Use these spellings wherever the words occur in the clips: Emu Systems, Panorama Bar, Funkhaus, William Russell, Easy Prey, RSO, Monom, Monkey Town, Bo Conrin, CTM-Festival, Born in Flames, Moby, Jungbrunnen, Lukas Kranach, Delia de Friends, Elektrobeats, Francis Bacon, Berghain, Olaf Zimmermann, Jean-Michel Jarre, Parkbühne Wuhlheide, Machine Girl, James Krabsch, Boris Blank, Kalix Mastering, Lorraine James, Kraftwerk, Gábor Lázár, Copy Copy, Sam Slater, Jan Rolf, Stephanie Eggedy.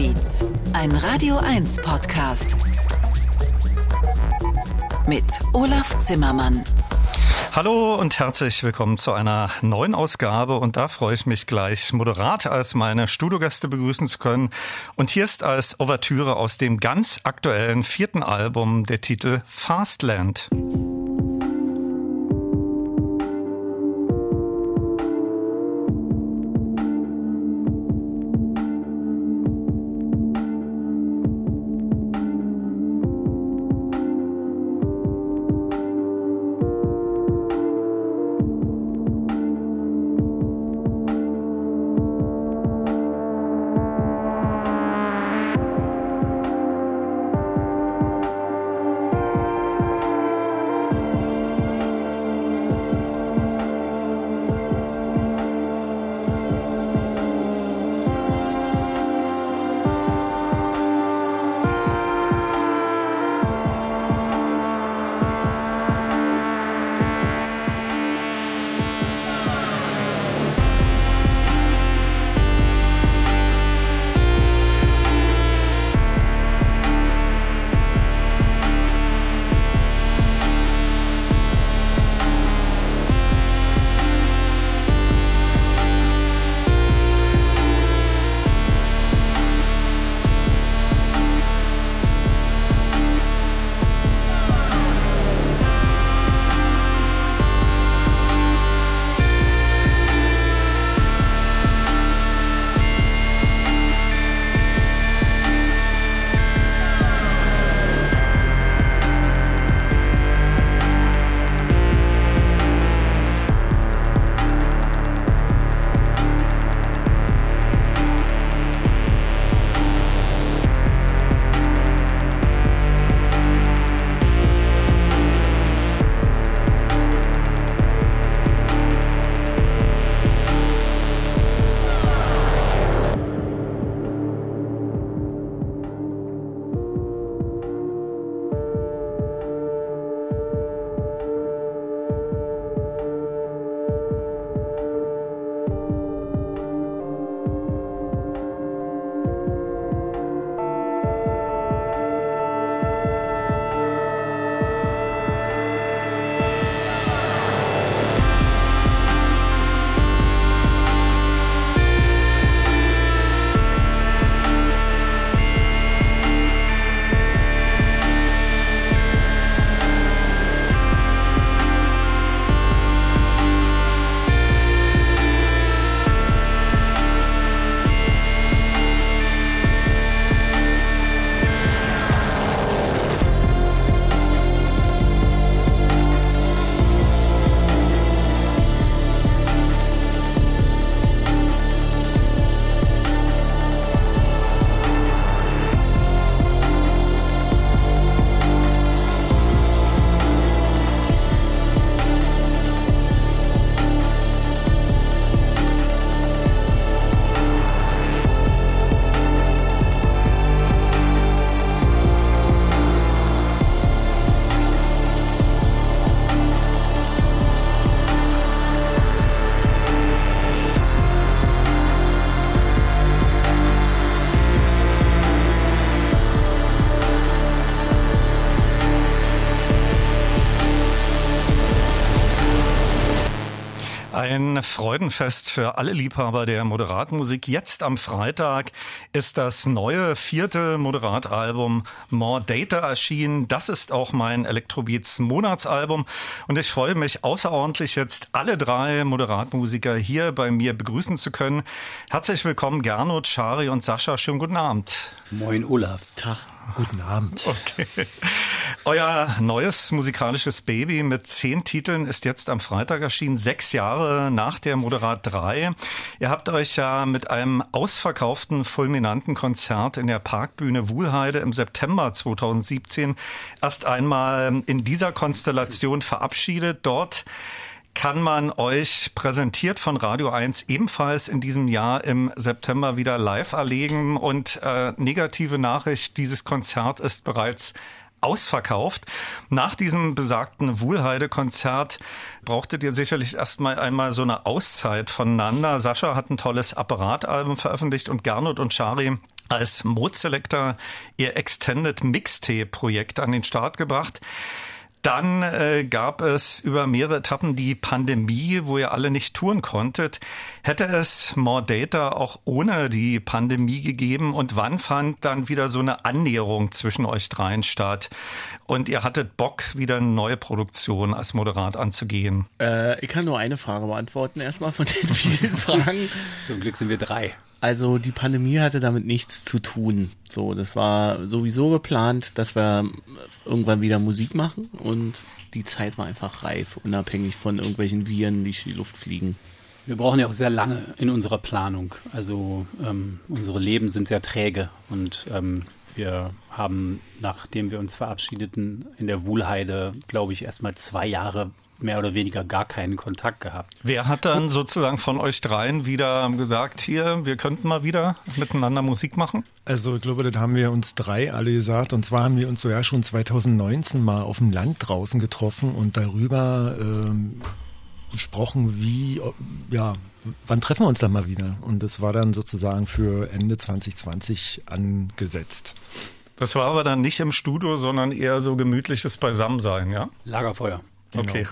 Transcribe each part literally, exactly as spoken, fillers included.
Beats, ein Radio eins Podcast mit Olaf Zimmermann. Hallo und herzlich willkommen zu einer neuen Ausgabe und da freue ich mich gleich, Moderat als meine Studiogäste begrüßen zu können. Und hier ist als Ouvertüre aus dem ganz aktuellen vierten Album der Titel Fastland. Ein Freudenfest für alle Liebhaber der Moderatmusik. Jetzt am Freitag ist das neue vierte Moderat-Album MORE D four T A erschienen. Das ist auch mein Elektrobeats-Monatsalbum. Und ich freue mich außerordentlich, jetzt alle drei Moderatmusiker hier bei mir begrüßen zu können. Herzlich willkommen, Gernot, Schari und Sascha. Schönen guten Abend. Moin, Olaf. Tag. Guten Abend. Okay. Euer neues musikalisches Baby mit zehn Titeln ist jetzt am Freitag erschienen, sechs Jahre nach der Moderat drei. Ihr habt euch ja mit einem ausverkauften, fulminanten Konzert in der Parkbühne Wuhlheide im September zweitausendsiebzehn erst einmal in dieser Konstellation verabschiedet. Dort kann man euch, präsentiert von Radio eins, ebenfalls in diesem Jahr im September wieder live erlegen. Und äh, negative Nachricht, dieses Konzert ist bereits ausverkauft. Nach diesem besagten Wuhlheide-Konzert brauchtet ihr sicherlich erstmal einmal so eine Auszeit voneinander. Sascha hat ein tolles Apparat-Album veröffentlicht und Gernot und Schari als Modeselektor ihr Extended Mixtape-Projekt an den Start gebracht. Dann äh, gab es über mehrere Etappen die Pandemie, wo ihr alle nicht touren konntet. Hätte es MORE D four T A auch ohne die Pandemie gegeben? Und wann fand dann wieder so eine Annäherung zwischen euch dreien statt? Und ihr hattet Bock, wieder eine neue Produktion als Moderat anzugehen? Äh, ich kann nur eine Frage beantworten erstmal von den vielen Fragen. Zum Glück sind wir drei. Also die Pandemie hatte damit nichts zu tun. So, das war sowieso geplant, dass wir irgendwann wieder Musik machen und die Zeit war einfach reif, unabhängig von irgendwelchen Viren, die durch die Luft fliegen. Wir brauchen ja auch sehr lange in unserer Planung. Also ähm, unsere Leben sind sehr träge und ähm, wir haben, nachdem wir uns verabschiedeten, in der Wuhlheide, glaube ich, erstmal zwei Jahre mehr oder weniger gar keinen Kontakt gehabt. Wer hat dann sozusagen von euch dreien wieder gesagt, hier, wir könnten mal wieder miteinander Musik machen? Also ich glaube, das haben wir uns drei alle gesagt. Und zwar haben wir uns so ja schon zwanzig neunzehn mal auf dem Land draußen getroffen und darüber ähm, gesprochen, wie, ja, wann treffen wir uns dann mal wieder? Und das war dann sozusagen für Ende zwanzig zwanzig angesetzt. Das war aber dann nicht im Studio, sondern eher so gemütliches Beisammensein, ja? Lagerfeuer. Okay.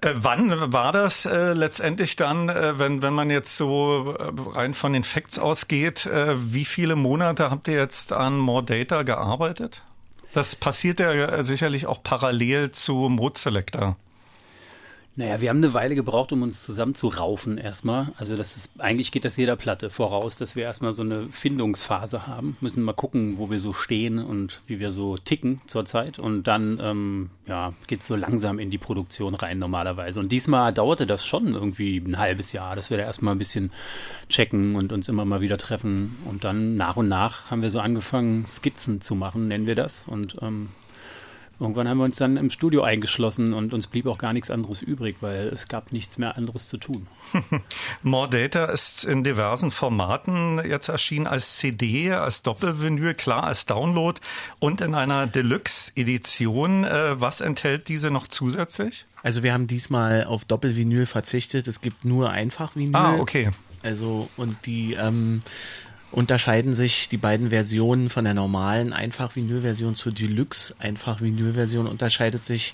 äh, wann war das äh, letztendlich dann, äh, wenn, wenn man jetzt so äh, rein von den Facts ausgeht, äh, wie viele Monate habt ihr jetzt an MORE D four T A gearbeitet? Das passiert ja äh, sicherlich auch parallel zu Modeselektor. Naja, wir haben eine Weile gebraucht, um uns zusammen zu raufen erstmal. Also das ist, eigentlich geht das jeder Platte voraus, dass wir erstmal so eine Findungsphase haben. Müssen mal gucken, wo wir so stehen und wie wir so ticken zurzeit. Und dann ähm, ja, geht es so langsam in die Produktion rein normalerweise. Und diesmal dauerte das schon irgendwie ein halbes Jahr, dass wir da erstmal ein bisschen checken und uns immer mal wieder treffen. Und dann nach und nach haben wir so angefangen, Skizzen zu machen, nennen wir das. Und ähm, irgendwann haben wir uns dann im Studio eingeschlossen und uns blieb auch gar nichts anderes übrig, weil es gab nichts mehr anderes zu tun. MORE D four T A ist in diversen Formaten jetzt erschienen, als C D, als Doppelvinyl, klar, als Download und in einer Deluxe-Edition. Was enthält diese noch zusätzlich? Also wir haben diesmal auf Doppelvinyl verzichtet. Es gibt nur Einfachvinyl. Ah, okay. Also und die... Ähm unterscheiden sich die beiden Versionen von der normalen Einfach-Vinyl-Version zur Deluxe-Einfach-Vinyl-Version unterscheidet sich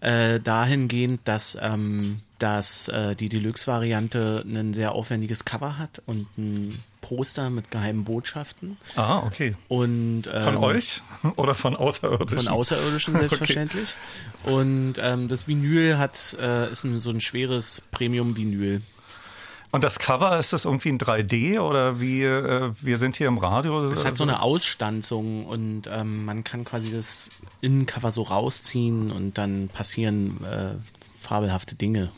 äh, dahingehend, dass, ähm, dass äh, die Deluxe-Variante ein sehr aufwendiges Cover hat und ein Poster mit geheimen Botschaften. Ah, okay. Und, ähm, von euch oder von Außerirdischen? Von Außerirdischen selbstverständlich. Okay. Und ähm, das Vinyl hat äh, ist ein, so ein schweres Premium-Vinyl. Und das Cover, ist das irgendwie in drei D oder wie äh, wir sind hier im Radio? Es hat so eine Ausstanzung und ähm, man kann quasi das Innencover so rausziehen und dann passieren äh, fabelhafte Dinge.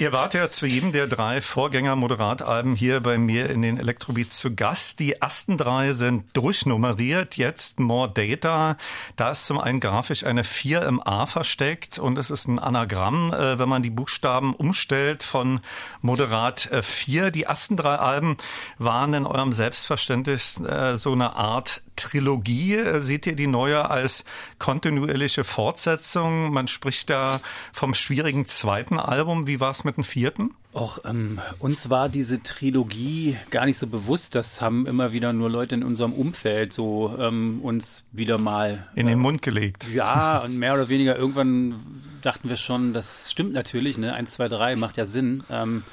Ihr wart ja zu jedem der drei Vorgänger-Moderat-Alben hier bei mir in den Elektrobeats zu Gast. Die ersten drei sind durchnummeriert. Jetzt MORE D four T A. Da ist zum einen grafisch eine vier im A versteckt und es ist ein Anagramm, äh, wenn man die Buchstaben umstellt von Moderat äh, vier. Die ersten drei Alben waren in eurem Selbstverständnis äh, so eine Art Trilogie. Äh, seht ihr die neue als kontinuierliche Fortsetzung? Man spricht da vom schwierigen zweiten Album. Wie war es mit dem vierten? Och, ähm, uns war diese Trilogie gar nicht so bewusst. Das haben immer wieder nur Leute in unserem Umfeld so ähm, uns wieder mal... In äh, den Mund gelegt. Ja, und mehr oder weniger irgendwann dachten wir schon, das stimmt natürlich, ne? eins, zwei, drei macht ja Sinn. Ähm,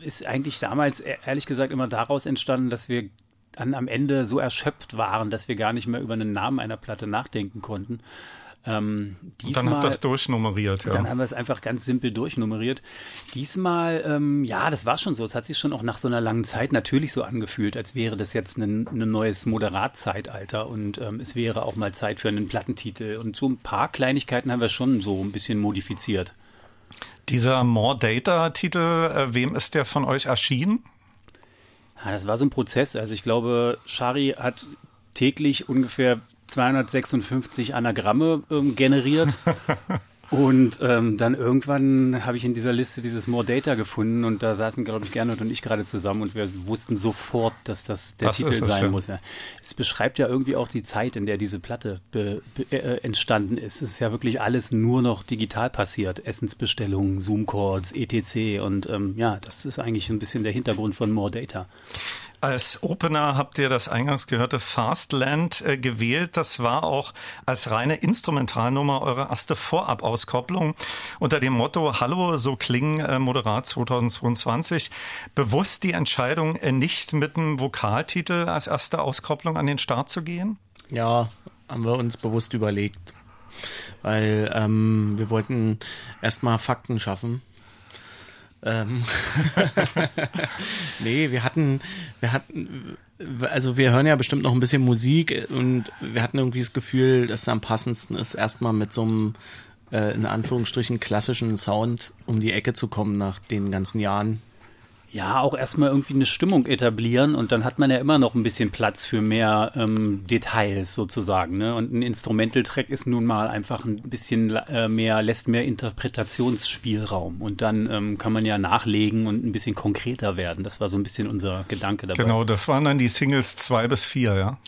ist eigentlich damals ehrlich gesagt immer daraus entstanden, dass wir dann am Ende so erschöpft waren, dass wir gar nicht mehr über den Namen einer Platte nachdenken konnten. Ähm, diesmal, und dann habt ihr das durchnummeriert, ja. Dann haben wir es einfach ganz simpel durchnummeriert. Diesmal, ähm, ja, das war schon so. Es hat sich schon auch nach so einer langen Zeit natürlich so angefühlt, als wäre das jetzt ein, ein neues Moderat-Zeitalter und ähm, es wäre auch mal Zeit für einen Plattentitel. Und so ein paar Kleinigkeiten haben wir schon so ein bisschen modifiziert. Dieser MORE D four T A-Titel, äh, wem ist der von euch erschienen? Ja, das war so ein Prozess. Also ich glaube, Schari hat täglich ungefähr zweihundertsechsundfünfzig Anagramme ähm, generiert Und ähm, dann irgendwann habe ich in dieser Liste dieses MORE D four T A gefunden und da saßen, glaube ich, Gernot und ich gerade zusammen und wir wussten sofort, dass das der das Titel sein ja. muss. Ja. Es beschreibt ja irgendwie auch die Zeit, in der diese Platte be, be, äh, entstanden ist. Es ist ja wirklich alles nur noch digital passiert. Essensbestellungen, Zoom-Calls, et cetera. Und ähm, ja, das ist eigentlich ein bisschen der Hintergrund von MORE D four T A. Als Opener habt ihr das eingangs gehörte Fastland äh, gewählt. Das war auch als reine Instrumentalnummer eure erste Vorab-Auskopplung unter dem Motto Hallo, so klingen äh, Moderat zweitausendzweiundzwanzig. Bewusst die Entscheidung, äh, nicht mit einem Vokaltitel als erste Auskopplung an den Start zu gehen? Ja, haben wir uns bewusst überlegt, weil ähm, wir wollten erstmal Fakten schaffen. nee, wir hatten, wir hatten, also wir hören ja bestimmt noch ein bisschen Musik und wir hatten irgendwie das Gefühl, dass es am passendsten ist, erstmal mit so einem, äh, in Anführungsstrichen, klassischen Sound um die Ecke zu kommen nach den ganzen Jahren. Ja, auch erstmal irgendwie eine Stimmung etablieren und dann hat man ja immer noch ein bisschen Platz für mehr ähm, Details sozusagen, ne? Und ein Instrumental-Track ist nun mal einfach ein bisschen äh, mehr, lässt mehr Interpretationsspielraum und dann ähm, kann man ja nachlegen und ein bisschen konkreter werden. Das war so ein bisschen unser Gedanke dabei. Genau, das waren dann die Singles zwei bis vier, ja.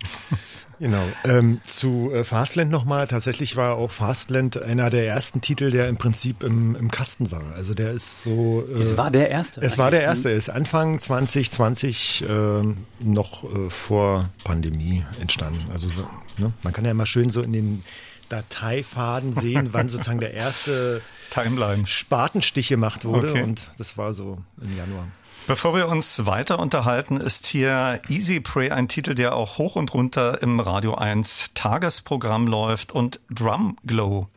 Genau. Ähm, zu äh, Fastland nochmal. Tatsächlich war auch Fastland einer der ersten Titel, der im Prinzip im, im Kasten war. Also der ist so... Äh, es war der erste. Es eigentlich. war der erste. Er ist Anfang zwanzig zwanzig äh, noch äh, vor Pandemie entstanden. Also ne? Man kann ja immer schön so in den Dateifaden sehen, wann sozusagen der erste Timeline Spatenstich gemacht wurde. Okay. Und das war so im Januar. Bevor wir uns weiter unterhalten, ist hier Easy Prey, ein Titel, der auch hoch und runter im Radio eins Tagesprogramm läuft, und Drumglow.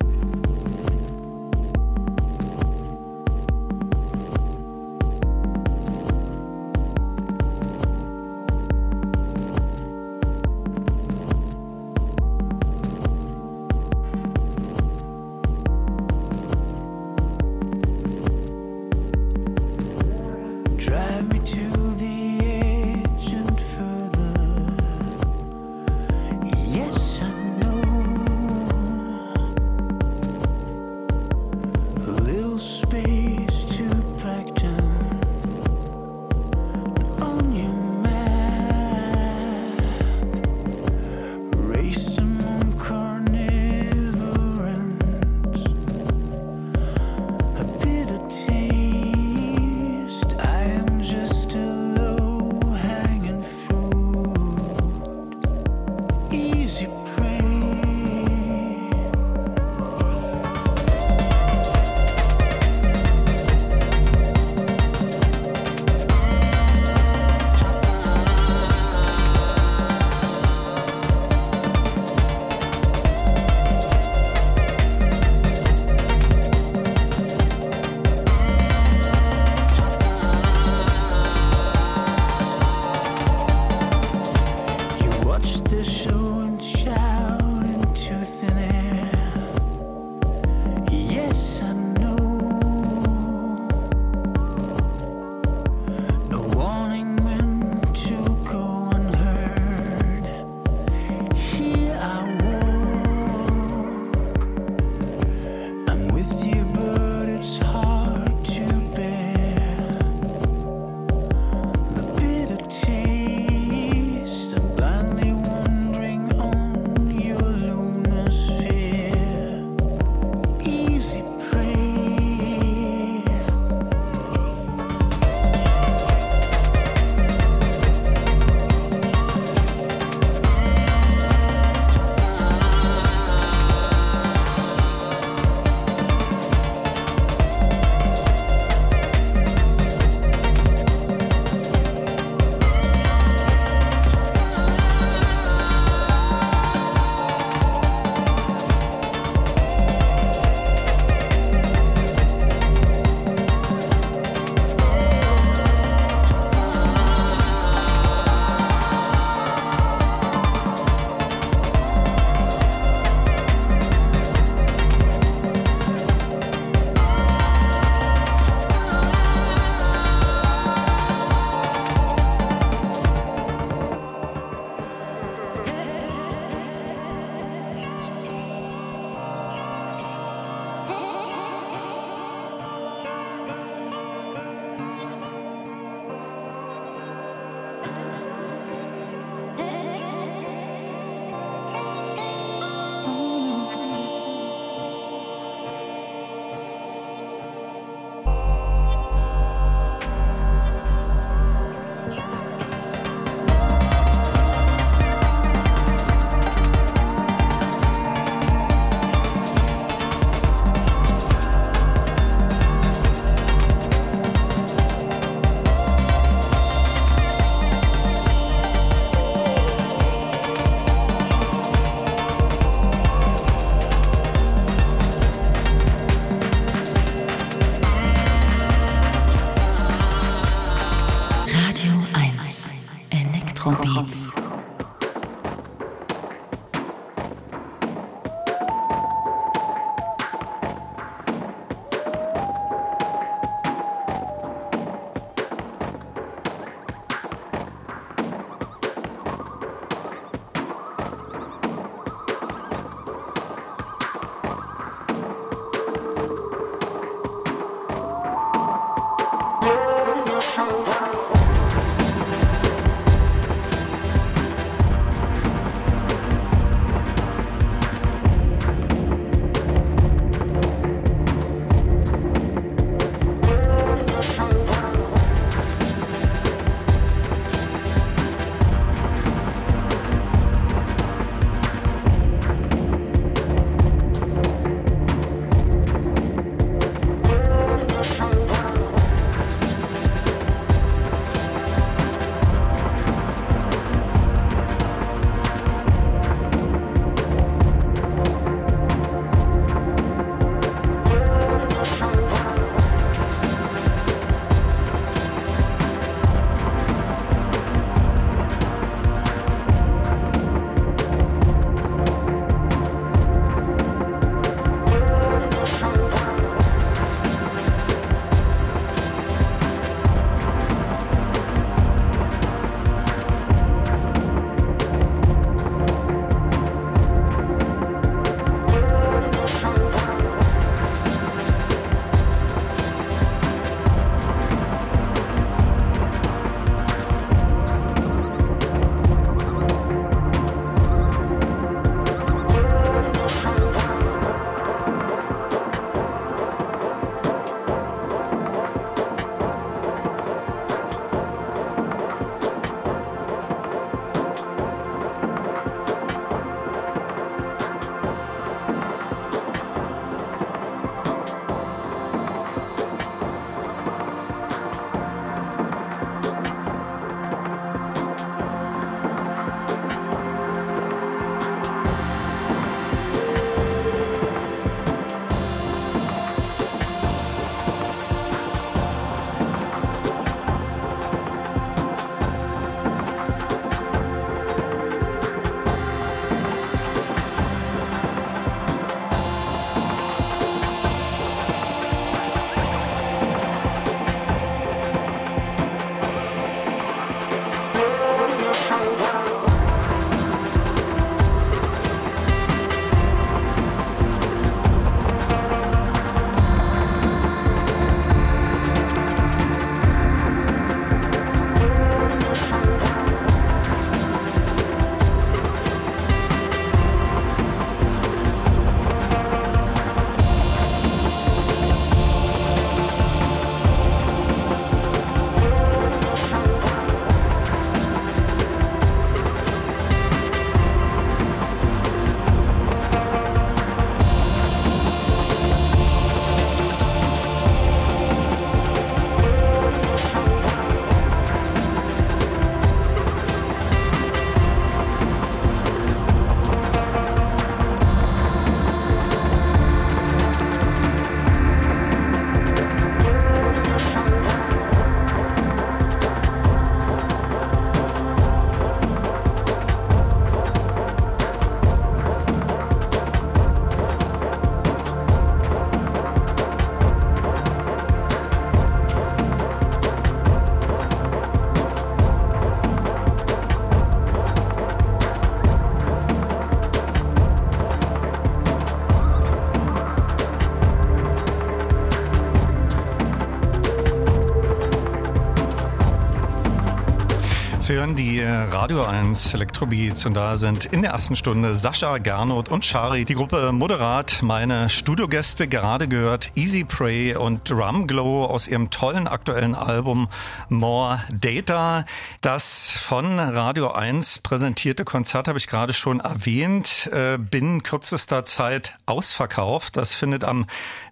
Sie hören die Radio eins Elektrobeats und da sind in der ersten Stunde Sascha, Gernot und Schary, die Gruppe Moderat, meine Studiogäste gerade gehört, Easy Prey und Drumglow aus ihrem tollen aktuellen Album MORE D four T A. Das von Radio eins präsentierte Konzert habe ich gerade schon erwähnt, binnen kürzester Zeit ausverkauft. Das findet am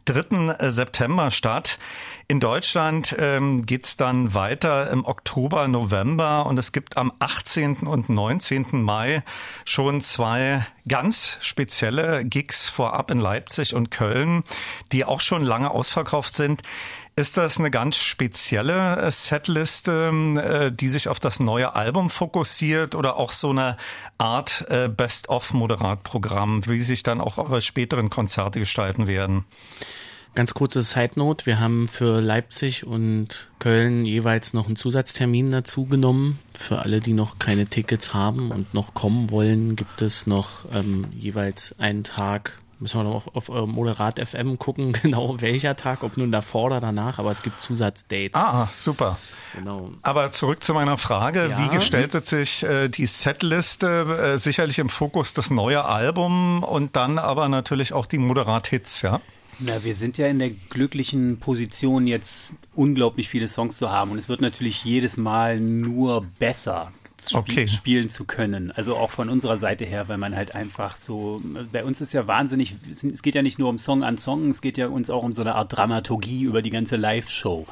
dritten September statt. In Deutschland ähm, geht es dann weiter im Oktober, November und es gibt am achtzehnten und neunzehnten Mai schon zwei ganz spezielle Gigs vorab in Leipzig und Köln, die auch schon lange ausverkauft sind. Ist das eine ganz spezielle Setliste, die sich auf das neue Album fokussiert oder auch so eine Art Best-of-Moderat-Programm, wie sich dann auch eure späteren Konzerte gestalten werden? Ganz kurze Side-Note, wir haben für Leipzig und Köln jeweils noch einen Zusatztermin dazu genommen. Für alle, die noch keine Tickets haben und noch kommen wollen, gibt es noch ähm, jeweils einen Tag. Müssen wir noch auf Moderat F M gucken, genau welcher Tag, ob nun davor oder danach, aber es gibt Zusatzdates. Ah, super. Genau. Aber zurück zu meiner Frage, ja. Wie gestaltet sich äh, die Setliste? Äh, sicherlich im Fokus das neue Album und dann aber natürlich auch die Moderat-Hits, ja? Na, wir sind ja in der glücklichen Position, jetzt unglaublich viele Songs zu haben und es wird natürlich jedes Mal nur besser. Spiel, okay. spielen zu können. Also auch von unserer Seite her, weil man halt einfach so, bei uns ist ja wahnsinnig, es geht ja nicht nur um Song an Song, es geht ja uns auch um so eine Art Dramaturgie über die ganze Live-Show,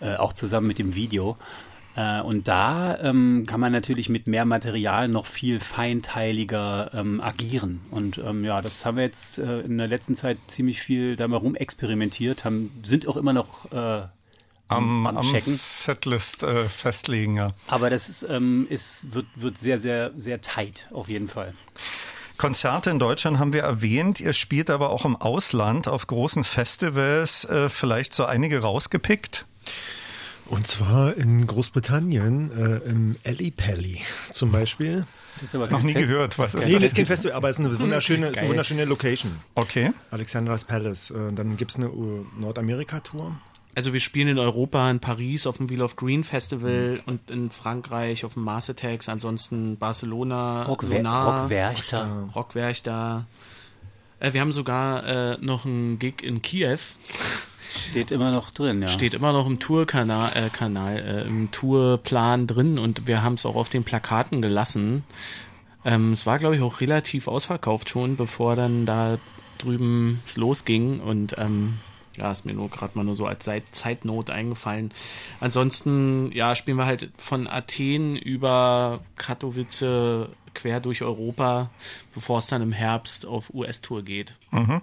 äh, auch zusammen mit dem Video. Äh, und da ähm, kann man natürlich mit mehr Material noch viel feinteiliger ähm, agieren. Und ähm, ja, das haben wir jetzt äh, in der letzten Zeit ziemlich viel da mal rumexperimentiert, haben, sind auch immer noch äh, Am, am Setlist äh, festlegen, ja. Aber das ist, ähm, ist, wird, wird sehr, sehr, sehr tight auf jeden Fall. Konzerte in Deutschland haben wir erwähnt. Ihr spielt aber auch im Ausland auf großen Festivals. Äh, vielleicht so einige rausgepickt? Und zwar in Großbritannien, äh, im Alley Pally zum Beispiel. Das ist aber noch nie Fest- gehört. Was ist nee, das? Das ist kein Festival, aber es ist eine wunderschöne, ist eine wunderschöne Location. Okay. Alexandra's Palace. Äh, dann gibt es eine uh, Nordamerika-Tour. Also wir spielen in Europa, in Paris auf dem Wheel of Green Festival und in Frankreich auf dem Mars Attacks, ansonsten Barcelona, Rock- Sonar, Rockwerchter. Rockwerchter. Äh, wir haben sogar äh, noch einen Gig in Kiew. Steht immer noch drin, ja. Steht immer noch im Tourkanal, äh, Kanal, äh, im Tourplan drin und wir haben es auch auf den Plakaten gelassen. Ähm, es war, glaube ich, auch relativ ausverkauft schon, bevor dann da drüben es losging und ähm, ja, ist mir nur gerade mal nur so als Zeitnot eingefallen. Ansonsten, ja, spielen wir halt von Athen über Katowice quer durch Europa, bevor es dann im Herbst auf U S-Tour geht. Mhm.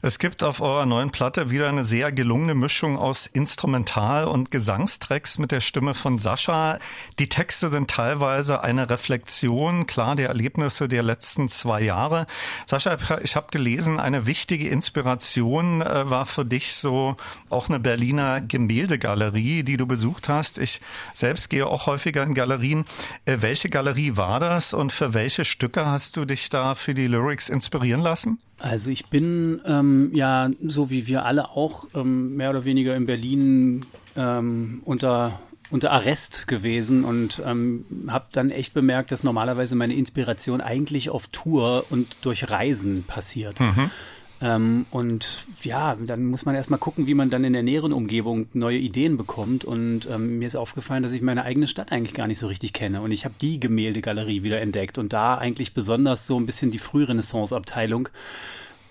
Es gibt auf eurer neuen Platte wieder eine sehr gelungene Mischung aus Instrumental- und Gesangstracks mit der Stimme von Sascha. Die Texte sind teilweise eine Reflexion, klar, der Erlebnisse der letzten zwei Jahre. Sascha, ich habe gelesen, eine wichtige Inspiration war für dich so auch eine Berliner Gemäldegalerie, die du besucht hast. Ich selbst gehe auch häufiger in Galerien. Welche Galerie war das und für welche Stücke hast du dich da für die Lyrics inspirieren lassen? Also ich bin ähm, ja, so wie wir alle auch, ähm, mehr oder weniger in Berlin ähm, unter, unter Arrest gewesen und ähm, habe dann echt bemerkt, dass normalerweise meine Inspiration eigentlich auf Tour und durch Reisen passiert. Mhm. Ähm, und ja, dann muss man erstmal gucken, wie man dann in der näheren Umgebung neue Ideen bekommt und ähm, mir ist aufgefallen, dass ich meine eigene Stadt eigentlich gar nicht so richtig kenne und ich habe die Gemäldegalerie wieder entdeckt und da eigentlich besonders so ein bisschen die Frührenaissance-Abteilung,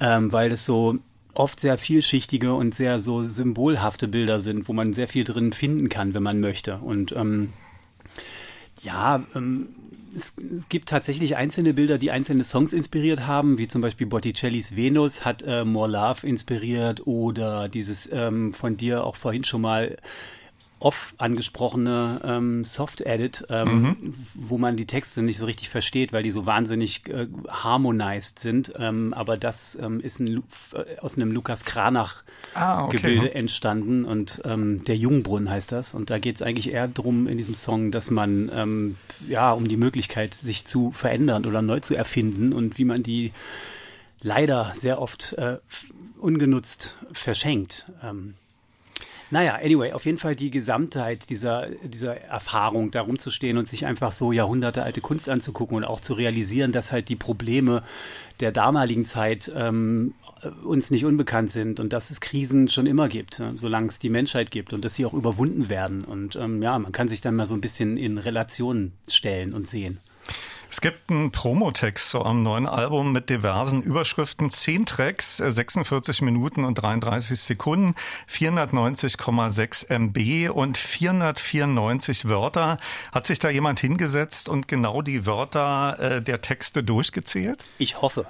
ähm, weil das so oft sehr vielschichtige und sehr so symbolhafte Bilder sind, wo man sehr viel drin finden kann, wenn man möchte und ähm, ja, ähm, Es, es gibt tatsächlich einzelne Bilder, die einzelne Songs inspiriert haben, wie zum Beispiel Botticellis Venus hat äh, More Love inspiriert oder dieses ähm, von dir auch vorhin schon mal off angesprochene ähm, Soft Edit, ähm, mhm. wo man die Texte nicht so richtig versteht, weil die so wahnsinnig äh, harmonized sind. Ähm, aber das ähm, ist ein, aus einem Lukas Kranach ah, okay. Gebilde entstanden und ähm, der Jungbrunnen heißt das. Und da geht es eigentlich eher drum in diesem Song, dass man ähm, ja um die Möglichkeit, sich zu verändern oder neu zu erfinden und wie man die leider sehr oft äh, ungenutzt verschenkt. Ähm, Naja, anyway, auf jeden Fall die Gesamtheit dieser, dieser Erfahrung, da rumzustehen und sich einfach so jahrhundertealte Kunst anzugucken und auch zu realisieren, dass halt die Probleme der damaligen Zeit ähm, uns nicht unbekannt sind und dass es Krisen schon immer gibt, ne, solange es die Menschheit gibt und dass sie auch überwunden werden. Und ähm, ja, man kann sich dann mal so ein bisschen in Relation stellen und sehen. Es gibt einen Promotext zu einem neuen Album mit diversen Überschriften, zehn Tracks, sechsundvierzig Minuten und dreiunddreißig Sekunden, vierhundertneunzig Komma sechs Megabyte und vierhundertvierundneunzig Wörter. Hat sich da jemand hingesetzt und genau die Wörter äh, der Texte durchgezählt? Ich hoffe.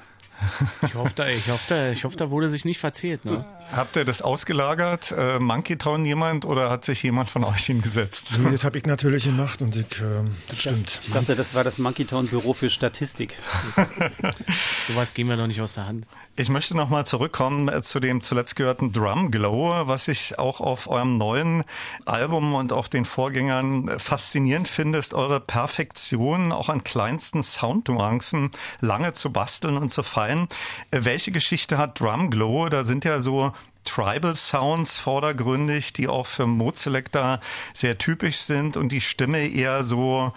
Ich hoffe, da, ich, hoffe, da, ich hoffe, da wurde sich nicht verzählt. Ne? Habt ihr das ausgelagert? Äh, Monkey Town jemand oder hat sich jemand von euch hingesetzt? Nee, das habe ich natürlich gemacht und ich, äh, das stimmt. Ich dachte, das war das Monkey Town Büro für Statistik. Sowas gehen wir doch nicht aus der Hand. Ich möchte nochmal zurückkommen zu dem zuletzt gehörten Drumglow, was ich auch auf eurem neuen Album und auch den Vorgängern faszinierend finde, ist eure Perfektion, auch an kleinsten Soundnuancen lange zu basteln und zu feiern. Welche Geschichte hat Drumglow? Da sind ja so Tribal Sounds vordergründig, die auch für Modeselektor sehr typisch sind und die Stimme eher so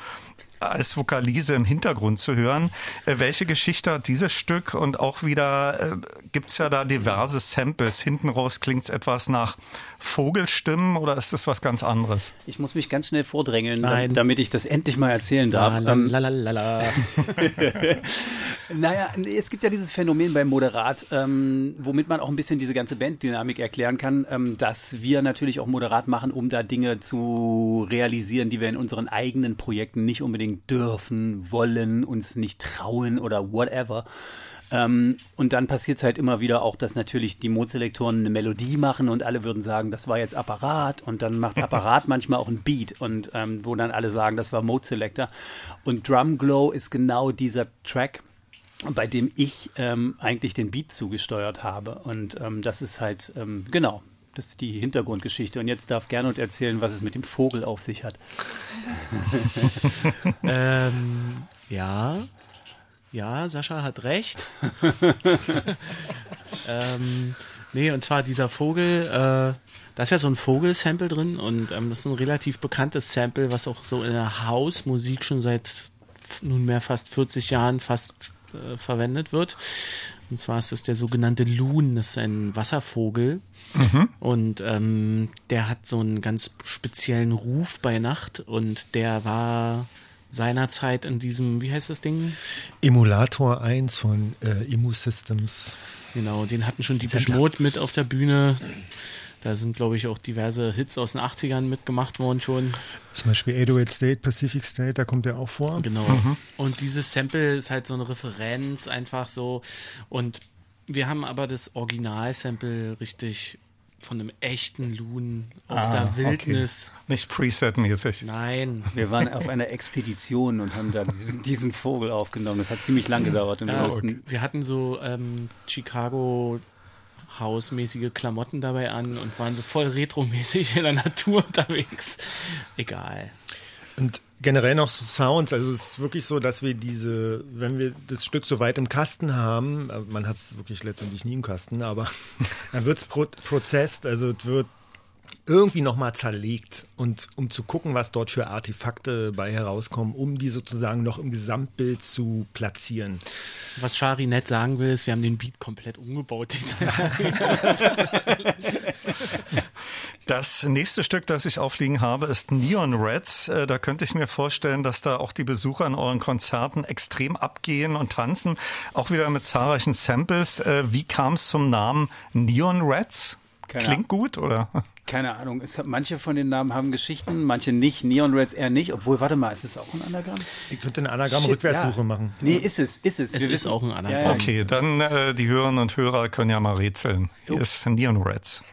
als Vokalise im Hintergrund zu hören. Welche Geschichte hat dieses Stück? Und auch wieder äh, gibt es ja da diverse Samples. Hinten raus klingt es etwas nach Vogelstimmen oder ist das was ganz anderes? Ich muss mich ganz schnell vordrängeln, Nein. damit ich das endlich mal erzählen darf. Lalalala. Naja, es gibt ja dieses Phänomen beim Moderat, ähm, womit man auch ein bisschen diese ganze Banddynamik erklären kann, ähm, dass wir natürlich auch moderat machen, um da Dinge zu realisieren, die wir in unseren eigenen Projekten nicht unbedingt dürfen, wollen, uns nicht trauen oder whatever. Ähm, und dann passiert es halt immer wieder auch, dass natürlich die Modeselektoren eine Melodie machen und alle würden sagen, das war jetzt Apparat und dann macht Apparat manchmal auch ein Beat und ähm, wo dann alle sagen, das war Modeselektor. Und Drumglow ist genau dieser Track, bei dem ich ähm, eigentlich den Beat zugesteuert habe und ähm, das ist halt, ähm, genau, das ist die Hintergrundgeschichte. Und jetzt darf Gernot erzählen, was es mit dem Vogel auf sich hat. ähm, ja, ja, Sascha hat recht. ähm, nee, und zwar dieser Vogel, äh, da ist ja so ein Vogelsample drin und ähm, das ist ein relativ bekanntes Sample, was auch so in der Hausmusik schon seit nunmehr fast vierzig Jahren fast äh, verwendet wird. Und zwar ist das der sogenannte Loon, das ist ein Wasservogel. Mhm. Und ähm, der hat so einen ganz speziellen Ruf bei Nacht und der war seinerzeit in diesem, wie heißt das Ding? Emulator eins von äh, Emu Systems. Genau, den hatten schon die Beschmut mit auf der Bühne. Da sind, glaube ich, auch diverse Hits aus den achtzigern mitgemacht worden schon. Zum Beispiel Edo State, Pacific State, da kommt der auch vor. Genau. Mhm. Und dieses Sample ist halt so eine Referenz einfach so. Und wir haben aber das Original-Sample richtig von einem echten Loon aus ah, der Wildnis. Okay. Nicht Preset-mäßig. Nein. Wir waren auf einer Expedition und haben da diesen, diesen Vogel aufgenommen. Das hat ziemlich lang gedauert. Und ja, wir, okay. wir hatten so ähm, Chicago hausmäßige Klamotten dabei an und waren so voll retromäßig in der Natur unterwegs. Egal. Und generell noch so Sounds, also es ist wirklich so, dass wir diese, wenn wir das Stück so weit im Kasten haben, man hat es wirklich letztendlich nie im Kasten, aber dann wird es pro- prozesst, also es wird irgendwie nochmal zerlegt und um zu gucken, was dort für Artefakte bei herauskommen, um die sozusagen noch im Gesamtbild zu platzieren. Was Schari nett sagen will, ist, wir haben den Beat komplett umgebaut. Das nächste Stück, das ich aufliegen habe, ist Neon Reds. Da könnte ich mir vorstellen, dass da auch die Besucher an euren Konzerten extrem abgehen und tanzen. Auch wieder mit zahlreichen Samples. Wie kam es zum Namen Neon Reds? Keine Klingt Ahnung. Gut, oder? Keine Ahnung. Es hat, manche von den Namen haben Geschichten, manche nicht. Neon Reds eher nicht. Obwohl, warte mal, ist es auch ein Anagramm? Ihr könnt eine Anagramm-Rückwärtssuche ja. machen. Nee, ist es. Ist es. Es Wir ist wissen. Auch ein Anagramm. Ja, okay, dann äh, die Hörerinnen und Hörer können ja mal rätseln. Hier oh. ist Neon Reds.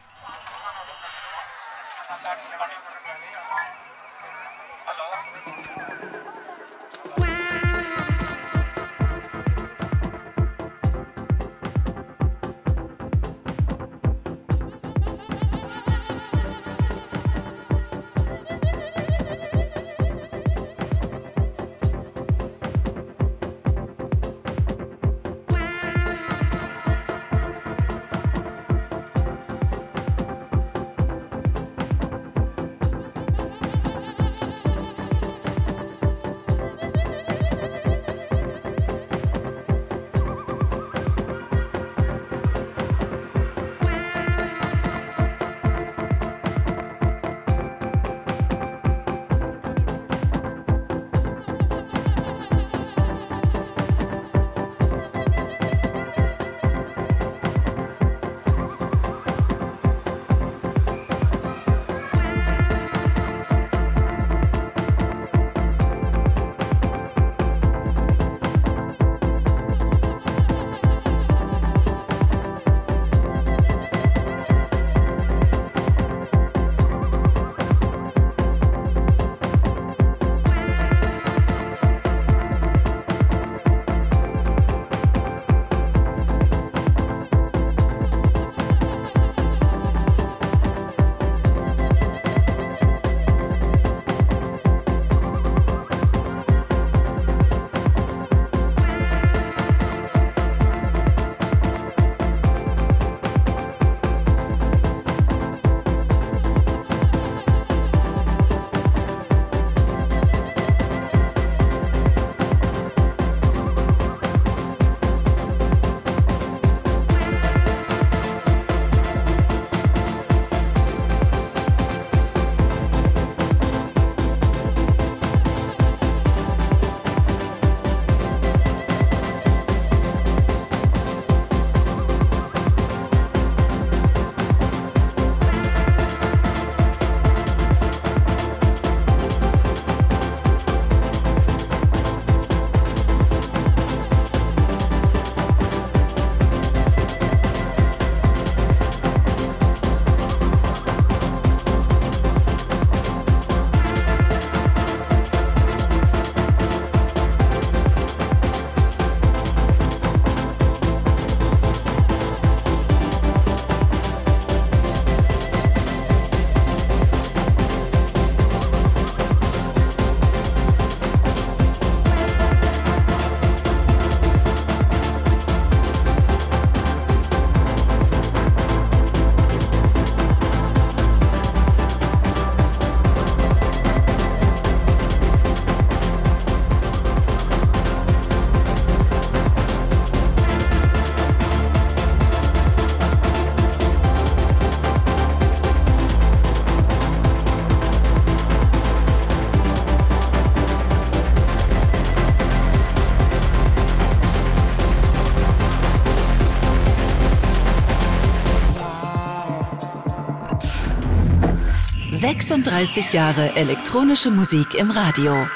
sechsunddreißig Jahre elektronische Musik im Radio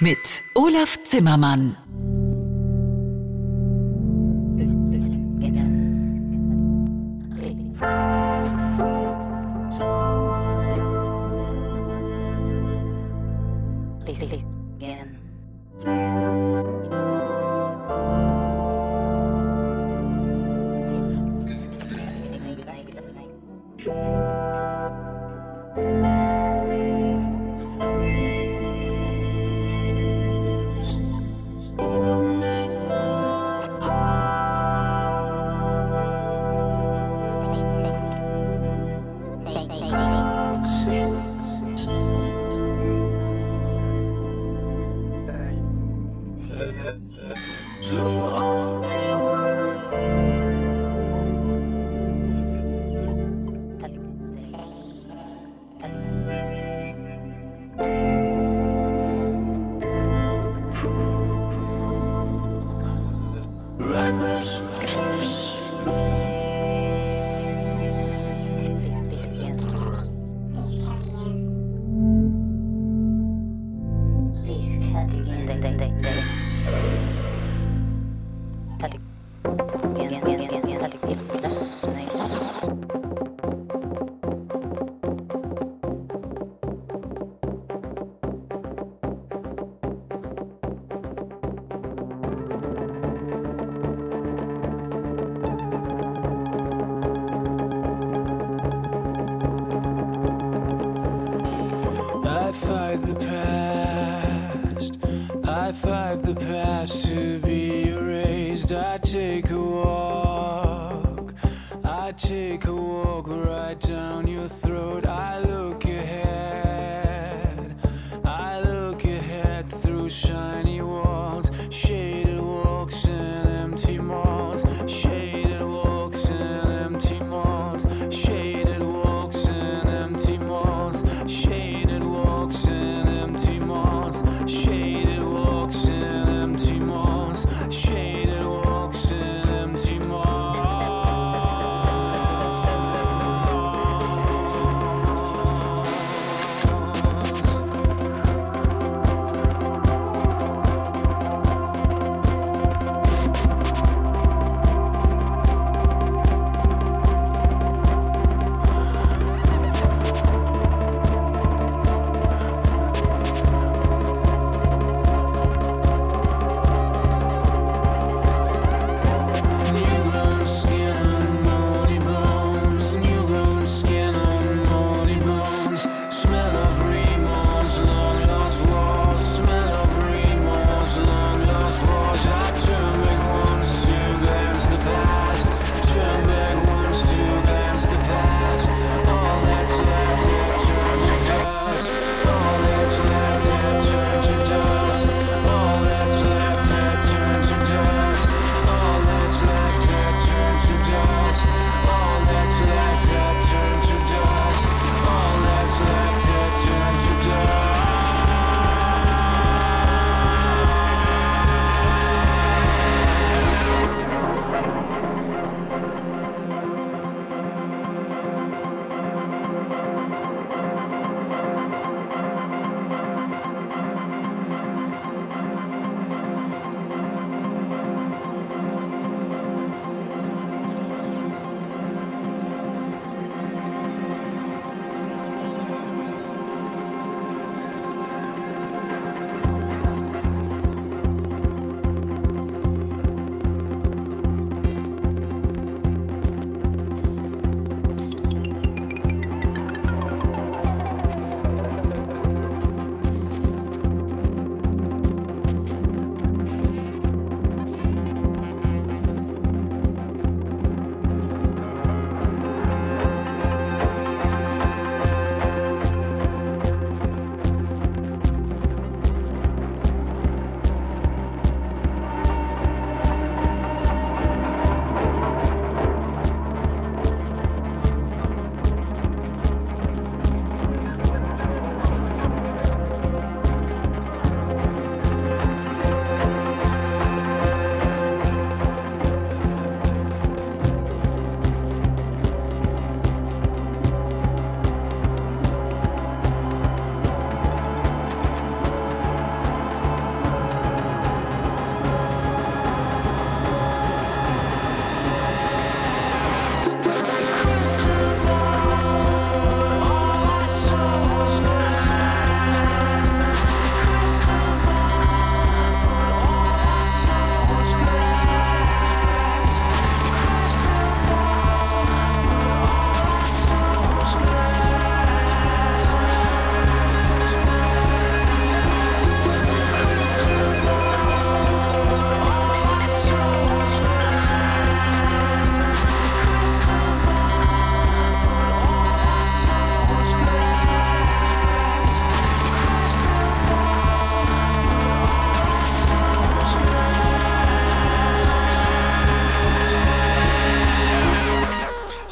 mit Olaf Zimmermann.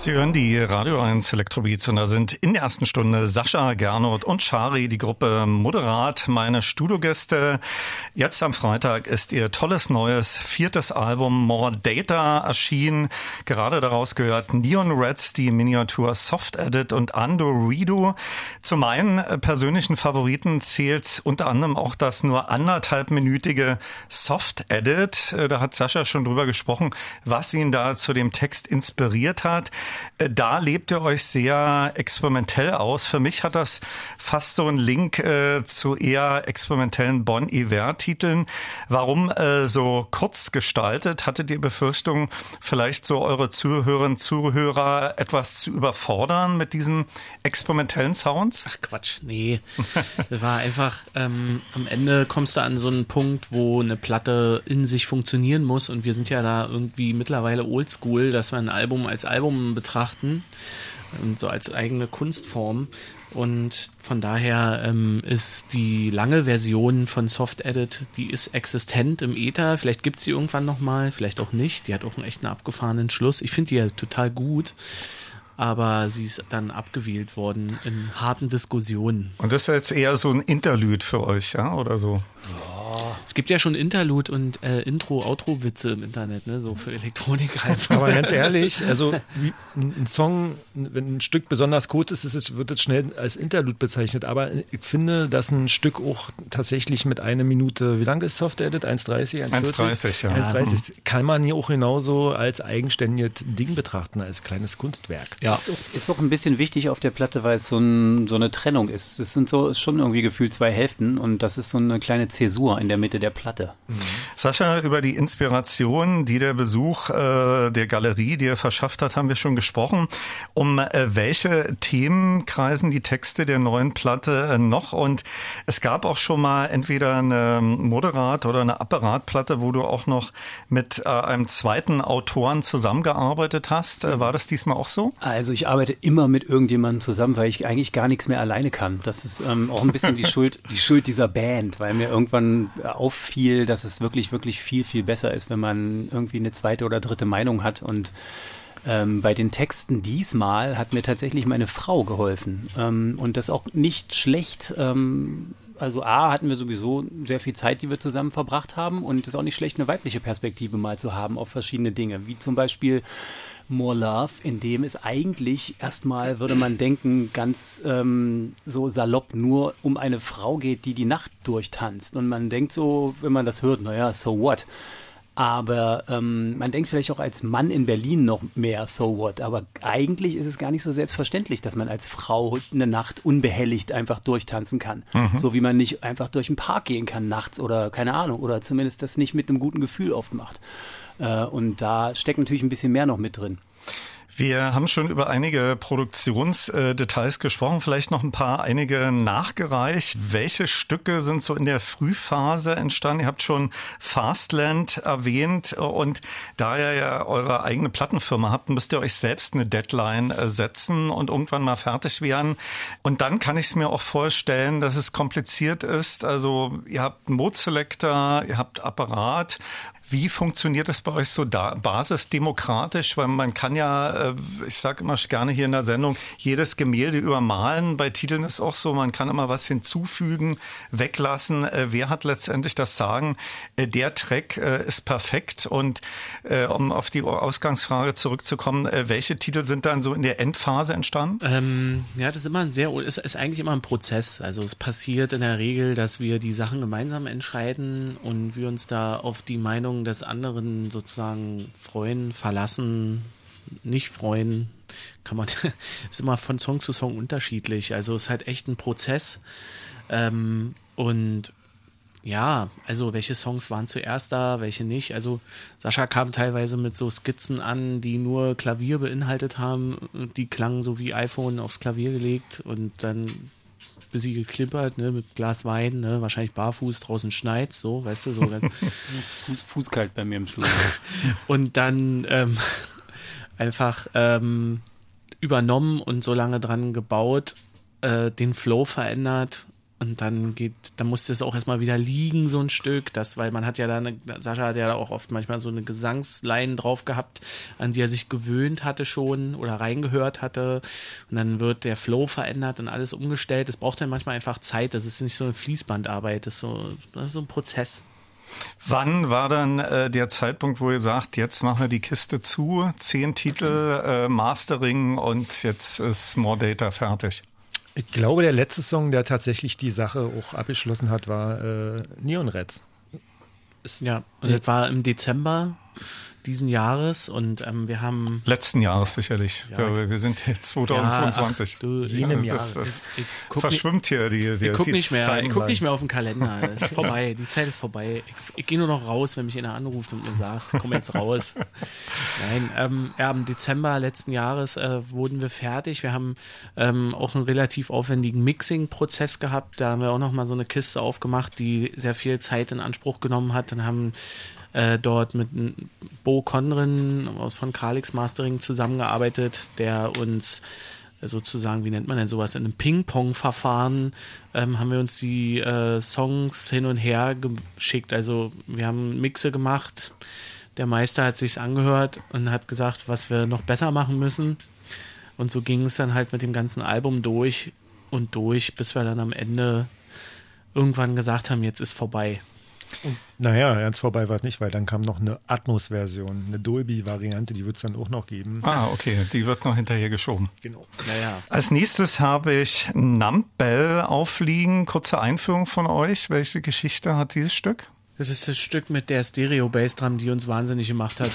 Sie hören die Radio eins Elektrobeats und da sind in der ersten Stunde Sascha, Gernot und Szary, die Gruppe Moderat, meine Studiogäste. Jetzt am Freitag ist ihr tolles neues viertes Album MORE D four T A erschienen. Gerade daraus gehört Neon Reds, die Miniatur Soft Edit und Ando Redo. Zu meinen persönlichen Favoriten zählt unter anderem auch das nur anderthalbminütige Soft Edit. Da hat Sascha schon drüber gesprochen, was ihn da zu dem Text inspiriert hat. Da lebt ihr euch sehr experimentell aus. Für mich hat das fast so einen Link äh, zu eher experimentellen Bon-Iver-Titeln. Warum äh, so kurz gestaltet? Hattet ihr Befürchtung, vielleicht so eure Zuhörerinnen und Zuhörer etwas zu überfordern mit diesen experimentellen Sounds? Ach Quatsch, nee. Das war einfach, ähm, am Ende kommst du an so einen Punkt, wo eine Platte in sich funktionieren muss. Und wir sind ja da irgendwie mittlerweile oldschool, dass wir ein Album als Album betrachten und so als eigene Kunstform, und von daher ähm, ist die lange Version von Soft Edit, die ist existent im Äther, vielleicht gibt es sie irgendwann nochmal, vielleicht auch nicht, die hat auch einen echten abgefahrenen Schluss, ich finde die ja total gut, aber sie ist dann abgewählt worden in harten Diskussionen. Und das ist jetzt eher so ein Interlude für euch, ja, oder so? Es gibt ja schon Interlude und äh, Intro-Outro-Witze im Internet, ne, so für Elektronik halt. Aber ganz ehrlich, also ein Song, wenn ein Stück besonders kurz ist, ist wird es schnell als Interlude bezeichnet. Aber ich finde, dass ein Stück auch tatsächlich mit einer Minute, wie lang ist Soft Edit? eins dreißig? eins dreißig, ja. eins dreißig kann man hier auch genauso als eigenständiges Ding betrachten, als kleines Kunstwerk. Ja. Ist auch, ist auch ein bisschen wichtig auf der Platte, weil es so, ein, so eine Trennung ist. Es sind so schon irgendwie gefühlt zwei Hälften und das ist so eine kleine Zäsur in der Mitte der Platte. Mhm. Sascha, über die Inspiration, die der Besuch äh, der Galerie dir verschafft hat, haben wir schon gesprochen. Um äh, welche Themen kreisen die Texte der neuen Platte äh, noch? Und es gab auch schon mal entweder eine Moderat- oder eine Apparat-Platte, wo du auch noch mit äh, einem zweiten Autoren zusammengearbeitet hast. Äh, war das diesmal auch so? Also ich arbeite immer mit irgendjemandem zusammen, weil ich eigentlich gar nichts mehr alleine kann. Das ist ähm, auch ein bisschen die Schuld, die Schuld dieser Band, weil mir irgendwann auffiel, dass es wirklich, wirklich viel, viel besser ist, wenn man irgendwie eine zweite oder dritte Meinung hat. Und ähm, bei den Texten diesmal hat mir tatsächlich meine Frau geholfen. Ähm, und das auch nicht schlecht. Ähm, also A, hatten wir sowieso sehr viel Zeit, die wir zusammen verbracht haben. Und es ist auch nicht schlecht, eine weibliche Perspektive mal zu haben auf verschiedene Dinge. Wie zum Beispiel More Love, in dem es eigentlich erstmal, würde man denken, ganz ähm, so salopp nur um eine Frau geht, die die Nacht durchtanzt. Und man denkt so, wenn man das hört, naja, so what? Aber ähm, man denkt vielleicht auch als Mann in Berlin noch mehr, so what? Aber eigentlich ist es gar nicht so selbstverständlich, dass man als Frau eine Nacht unbehelligt einfach durchtanzen kann. Mhm. So wie man nicht einfach durch den Park gehen kann nachts oder keine Ahnung. Oder zumindest das nicht mit einem guten Gefühl oft macht. Und da steckt natürlich ein bisschen mehr noch mit drin. Wir haben schon über einige Produktionsdetails gesprochen, vielleicht noch ein paar, einige nachgereicht. Welche Stücke sind so in der Frühphase entstanden? Ihr habt schon Fastland erwähnt und da ihr ja eure eigene Plattenfirma habt, müsst ihr euch selbst eine Deadline setzen und irgendwann mal fertig werden. Und dann kann ich es mir auch vorstellen, dass es kompliziert ist. Also ihr habt Modeselektor, ihr habt Apparat. Wie funktioniert das bei euch so da, basisdemokratisch? Weil man kann ja, ich sage immer gerne hier in der Sendung, jedes Gemälde übermalen. Bei Titeln ist auch so, man kann immer was hinzufügen, weglassen. Wer hat letztendlich das Sagen? Der Track ist perfekt. Und um auf die Ausgangsfrage zurückzukommen, welche Titel sind dann so in der Endphase entstanden? Ähm, ja, das ist immer ein sehr, ist, ist eigentlich immer ein Prozess. Also es passiert in der Regel, dass wir die Sachen gemeinsam entscheiden und wir uns da auf die Meinung des anderen sozusagen freuen, verlassen, nicht freuen, kann man, ist immer von Song zu Song unterschiedlich, also ist halt echt ein Prozess ähm, und ja, also welche Songs waren zuerst da, welche nicht, also Sascha kam teilweise mit so Skizzen an, die nur Klavier beinhaltet haben, die klangen so wie iPhone aufs Klavier gelegt und dann bisschen geklimpert, ne, mit Glas Wein, ne, wahrscheinlich barfuß, draußen schneit's, so, weißt du, so. Fuß, fußkalt bei mir im Schluss. Und dann ähm, einfach ähm, übernommen und so lange dran gebaut, äh, den Flow verändert Und dann geht, dann musste es auch erstmal wieder liegen, so ein Stück, das, weil man hat ja da, eine, Sascha hat ja auch oft manchmal so eine Gesangsline drauf gehabt, an die er sich gewöhnt hatte schon oder reingehört hatte. Und dann wird der Flow verändert und alles umgestellt. Das braucht dann manchmal einfach Zeit. Das ist nicht so eine Fließbandarbeit, das ist so, das ist so ein Prozess. Wann war dann äh, der Zeitpunkt, wo ihr sagt, jetzt machen wir die Kiste zu, zehn Titel, äh, Mastering und jetzt ist More D four T A fertig? Ich glaube, der letzte Song, der tatsächlich die Sache auch abgeschlossen hat, war äh, Neon Reds. Ja, und ja. Das war im Dezember diesen Jahres und ähm, wir haben... Letzten Jahres sicherlich. Ja. Ja, wir sind jetzt zwanzig zweiundzwanzig. Ja, ach, du, jenem Jahr. Das, das ich, ich verschwimmt hier die, die ich guck nicht mehr. Ich gucke nicht mehr auf den Kalender. Das ist vorbei. Die Zeit ist vorbei. Ich, ich gehe nur noch raus, wenn mich einer anruft und mir sagt, komm jetzt raus. Nein, ähm, ja, im Dezember letzten Jahres äh, wurden wir fertig. Wir haben ähm, auch einen relativ aufwendigen Mixing-Prozess gehabt. Da haben wir auch nochmal so eine Kiste aufgemacht, die sehr viel Zeit in Anspruch genommen hat. Dann haben Äh, dort mit Bo Conrin von Kalix Mastering zusammengearbeitet, der uns sozusagen, wie nennt man denn sowas, in einem Ping-Pong-Verfahren ähm, haben wir uns die äh, Songs hin und her geschickt. Also wir haben Mixe gemacht, der Meister hat sich's angehört und hat gesagt, was wir noch besser machen müssen. Und so ging es dann halt mit dem ganzen Album durch und durch, bis wir dann am Ende irgendwann gesagt haben, jetzt ist vorbei. Und naja, ganz vorbei war es nicht, weil dann kam noch eine Atmos-Version, eine Dolby-Variante, die wird es dann auch noch geben. Ah, okay, die wird noch hinterher geschoben. Genau. Naja. Als nächstes habe ich Numbell aufliegen. Kurze Einführung von euch. Welche Geschichte hat dieses Stück? Das ist das Stück mit der Stereo-Bass-Drum, die uns wahnsinnig gemacht hat.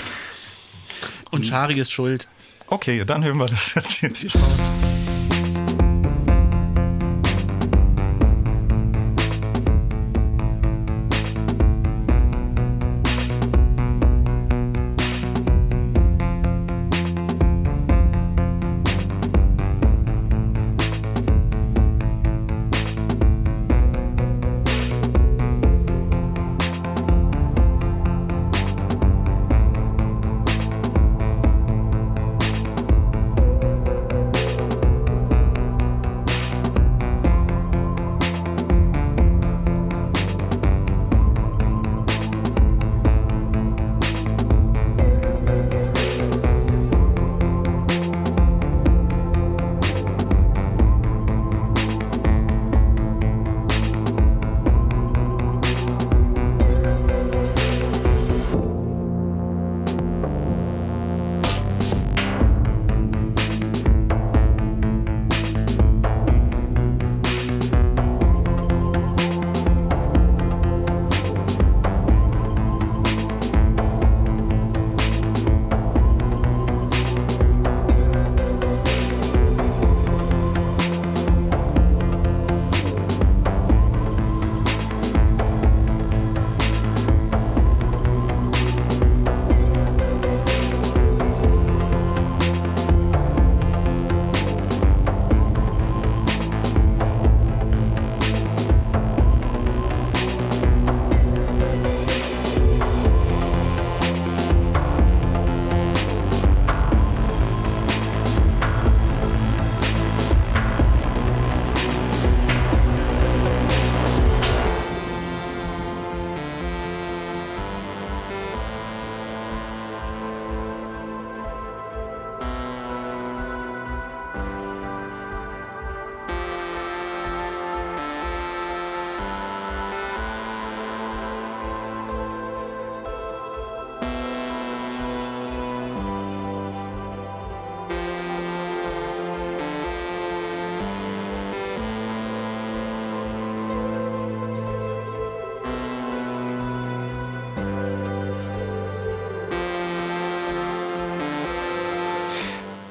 Und Schari ist schuld. Okay, dann hören wir das jetzt hier. Viel Spaß.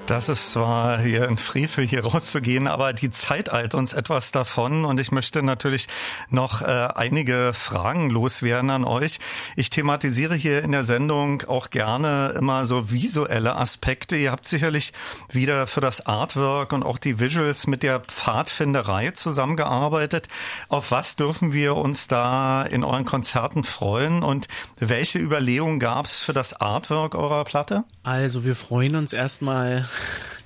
Das ist zwar hier ein Frevel, hier rauszugehen, aber die Zeit eilt uns etwas davon und ich möchte natürlich noch äh, einige Fragen loswerden an euch. Ich thematisiere hier in der Sendung auch gerne immer so visuelle Aspekte. Ihr habt sicherlich wieder für das Artwork und auch die Visuals mit der Pfadfinderei zusammengearbeitet. Auf was dürfen wir uns da in euren Konzerten freuen und welche Überlegungen gab es für das Artwork eurer Platte? Also wir freuen uns erstmal...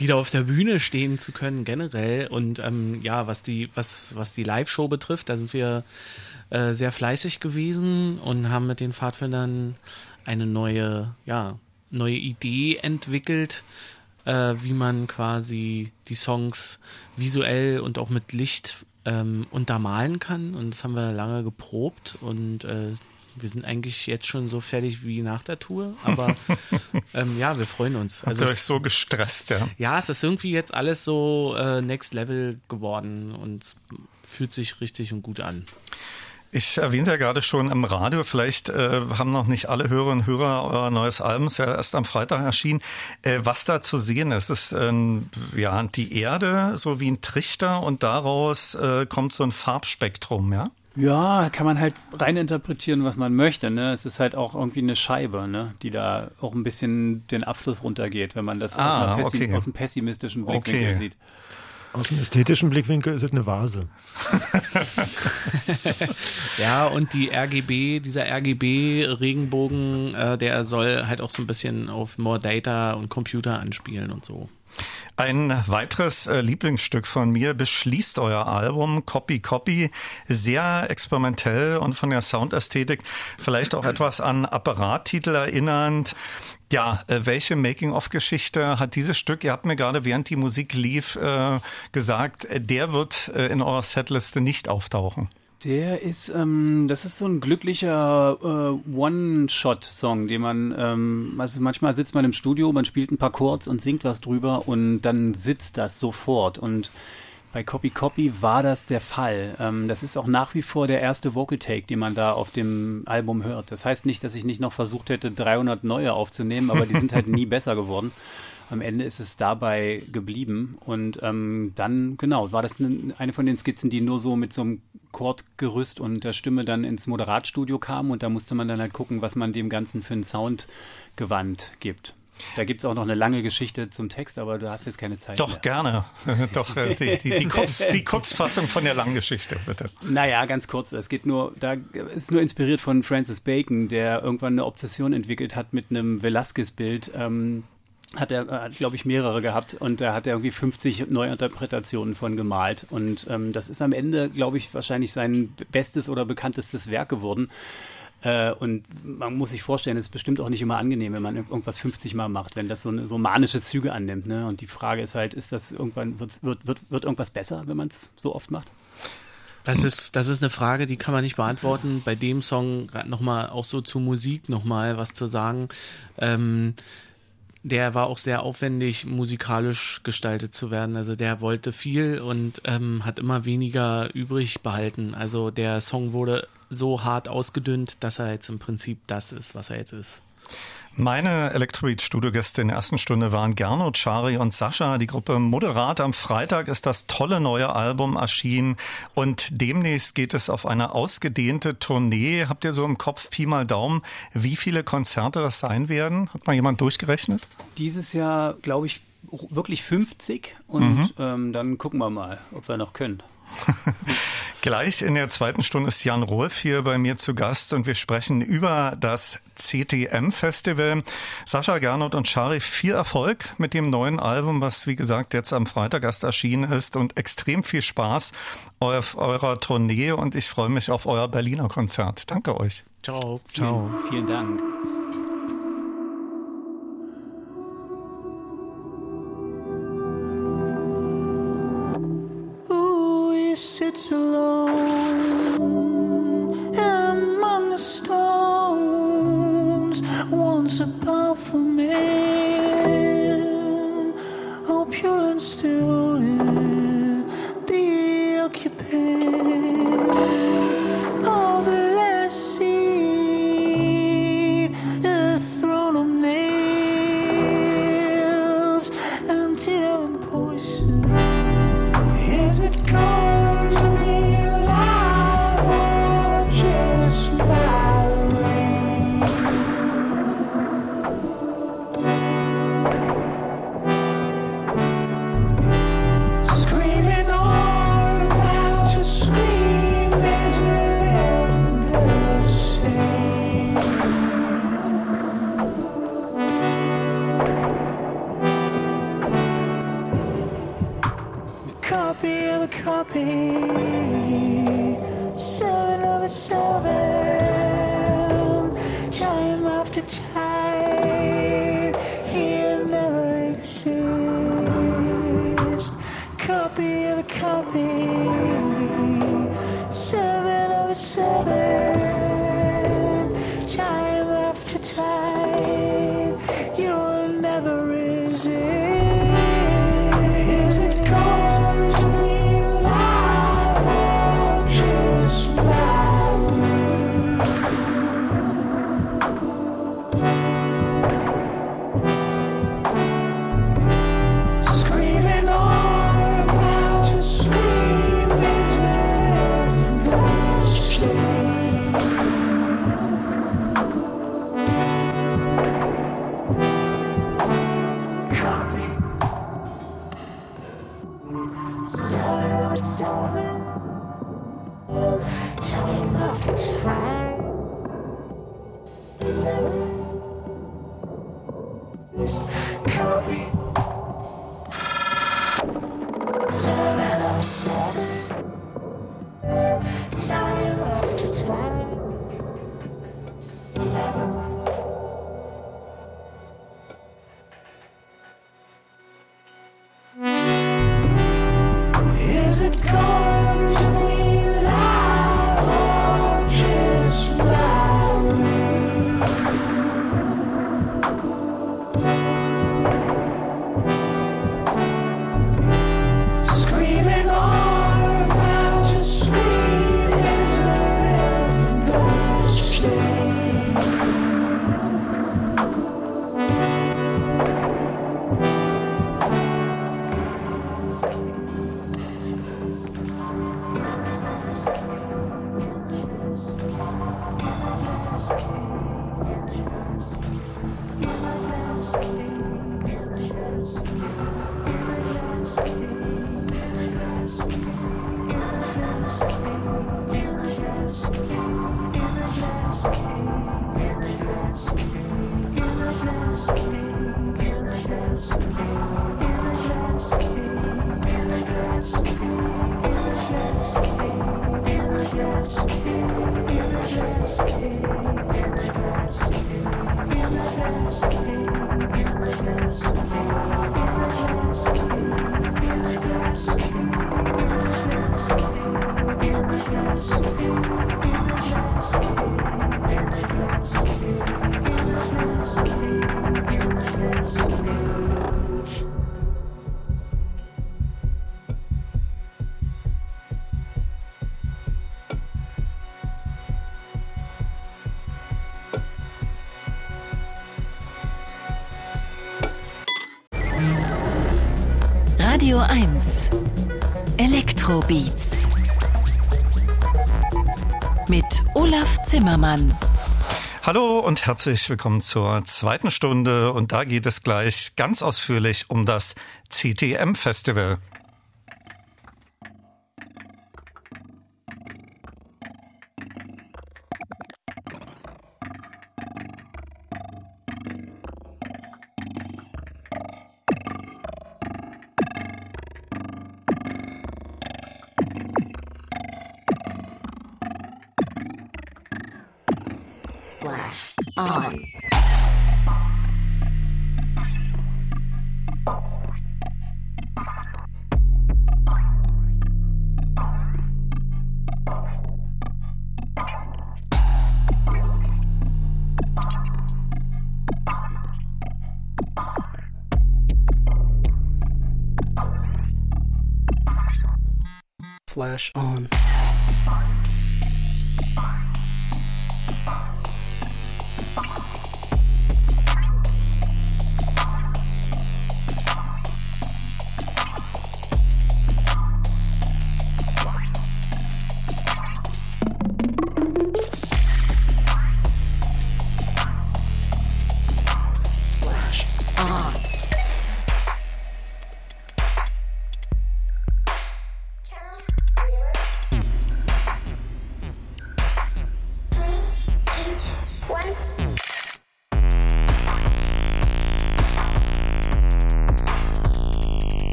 wieder auf der Bühne stehen zu können generell. Und ähm, ja, was die, was, was die Live-Show betrifft, da sind wir äh, sehr fleißig gewesen und haben mit den Pfadfindern eine neue, ja, neue Idee entwickelt, äh, wie man quasi die Songs visuell und auch mit Licht ähm, untermalen kann. Und das haben wir lange geprobt und äh, wir sind eigentlich jetzt schon so fertig wie nach der Tour, aber ähm, ja, wir freuen uns. Also habt ihr euch so gestresst, ja? Ja, es ist irgendwie jetzt alles so äh, Next Level geworden und fühlt sich richtig und gut an. Ich erwähnte ja gerade schon im Radio, vielleicht äh, haben noch nicht alle Hörerinnen und Hörer euer neues Album, ist ja erst am Freitag erschienen, äh, was da zu sehen ist. Ist ähm, ja die Erde so wie ein Trichter und daraus äh, kommt so ein Farbspektrum, ja? Ja, kann man halt rein interpretieren, was man möchte. Ne? Es ist halt auch irgendwie eine Scheibe, ne? Die da auch ein bisschen den Abfluss runtergeht, wenn man das ah, aus, Pessi- okay. aus einem pessimistischen Blickwinkel okay. sieht. Aus dem ästhetischen Blickwinkel ist es eine Vase. Ja, und die R G B, dieser R G B-Regenbogen, äh, der soll halt auch so ein bisschen auf More D four T A und Computer anspielen und so. Ein weiteres äh, Lieblingsstück von mir beschließt euer Album, Copy Copy, sehr experimentell und von der Soundästhetik vielleicht auch etwas an Apparat-Titel erinnernd. Ja, äh, welche Making-of-Geschichte hat dieses Stück? Ihr habt mir gerade, während die Musik lief, äh, gesagt, der wird äh, in eurer Setliste nicht auftauchen. Der ist, ähm, das ist so ein glücklicher äh, One-Shot-Song, den man, ähm, also manchmal sitzt man im Studio, man spielt ein paar Chords und singt was drüber und dann sitzt das sofort. Und bei Copy Copy war das der Fall. Ähm, das ist auch nach wie vor der erste Vocal-Take, den man da auf dem Album hört. Das heißt nicht, dass ich nicht noch versucht hätte, dreihundert neue aufzunehmen, aber die sind halt nie besser geworden. Am Ende ist es dabei geblieben und ähm, dann, genau, war das ne, eine von den Skizzen, die nur so mit so einem Chordgerüst und der Stimme dann ins Moderatstudio kam und da musste man dann halt gucken, was man dem Ganzen für einen Soundgewand gibt. Da gibt es auch noch eine lange Geschichte zum Text, aber du hast jetzt keine Zeit Doch, mehr. gerne. Doch, die, die, die, Kurz, die Kurzfassung von der langen Geschichte, bitte. Naja, ganz kurz. Es geht nur, da ist nur inspiriert von Francis Bacon, der irgendwann eine Obsession entwickelt hat mit einem Velázquez-Bild, ähm, hat er, glaube ich, mehrere gehabt und da hat er irgendwie fünfzig Neuinterpretationen von gemalt und ähm, das ist am Ende, glaube ich, wahrscheinlich sein bestes oder bekanntestes Werk geworden äh, und man muss sich vorstellen, es ist bestimmt auch nicht immer angenehm, wenn man irgendwas fünfzig Mal macht, wenn das so, eine, so manische Züge annimmt, ne? Und die Frage ist halt, ist das irgendwann, wird, wird, wird irgendwas besser, wenn man es so oft macht? Das ist, das ist eine Frage, die kann man nicht beantworten. Bei dem Song nochmal, auch so zu Musik nochmal was zu sagen, ähm, der war auch sehr aufwendig, musikalisch gestaltet zu werden. Also der wollte viel und ähm, hat immer weniger übrig behalten. Also der Song wurde so hart ausgedünnt, dass er jetzt im Prinzip das ist, was er jetzt ist. Meine Electrobeat-Studiogäste in der ersten Stunde waren Gernot, Schari und Sascha. Die Gruppe Moderat. Am Freitag ist das tolle neue Album erschienen und demnächst geht es auf eine ausgedehnte Tournee. Habt ihr so im Kopf Pi mal Daumen, wie viele Konzerte das sein werden? Hat mal jemand durchgerechnet? Dieses Jahr, glaube ich, wirklich fünfzig und mhm. ähm, dann gucken wir mal, ob wir noch können. Gleich in der zweiten Stunde ist Jan Rolf hier bei mir zu Gast und wir sprechen über das C T M-Festival. Sascha, Gernot und Schari, viel Erfolg mit dem neuen Album, was wie gesagt jetzt am Freitag erst erschienen ist und extrem viel Spaß auf eurer Tournee und ich freue mich auf euer Berliner Konzert. Danke euch. Ciao. Ciao. Vielen Dank. Sits alone among the stones, once a powerful man, oh pure and still the occupant, oh the last seed, a throne of nails, until I'm poison, is it gone? copy of a copy, seven of a seven, time after time, he'll never exist. Copy of a copy, seven of a seven, time after time, you'll never resist. Radio eins Elektrobeats mit Olaf Zimmermann. Hallo und herzlich willkommen zur zweiten Stunde und da geht es gleich ganz ausführlich um das C T M-Festival. Flash on.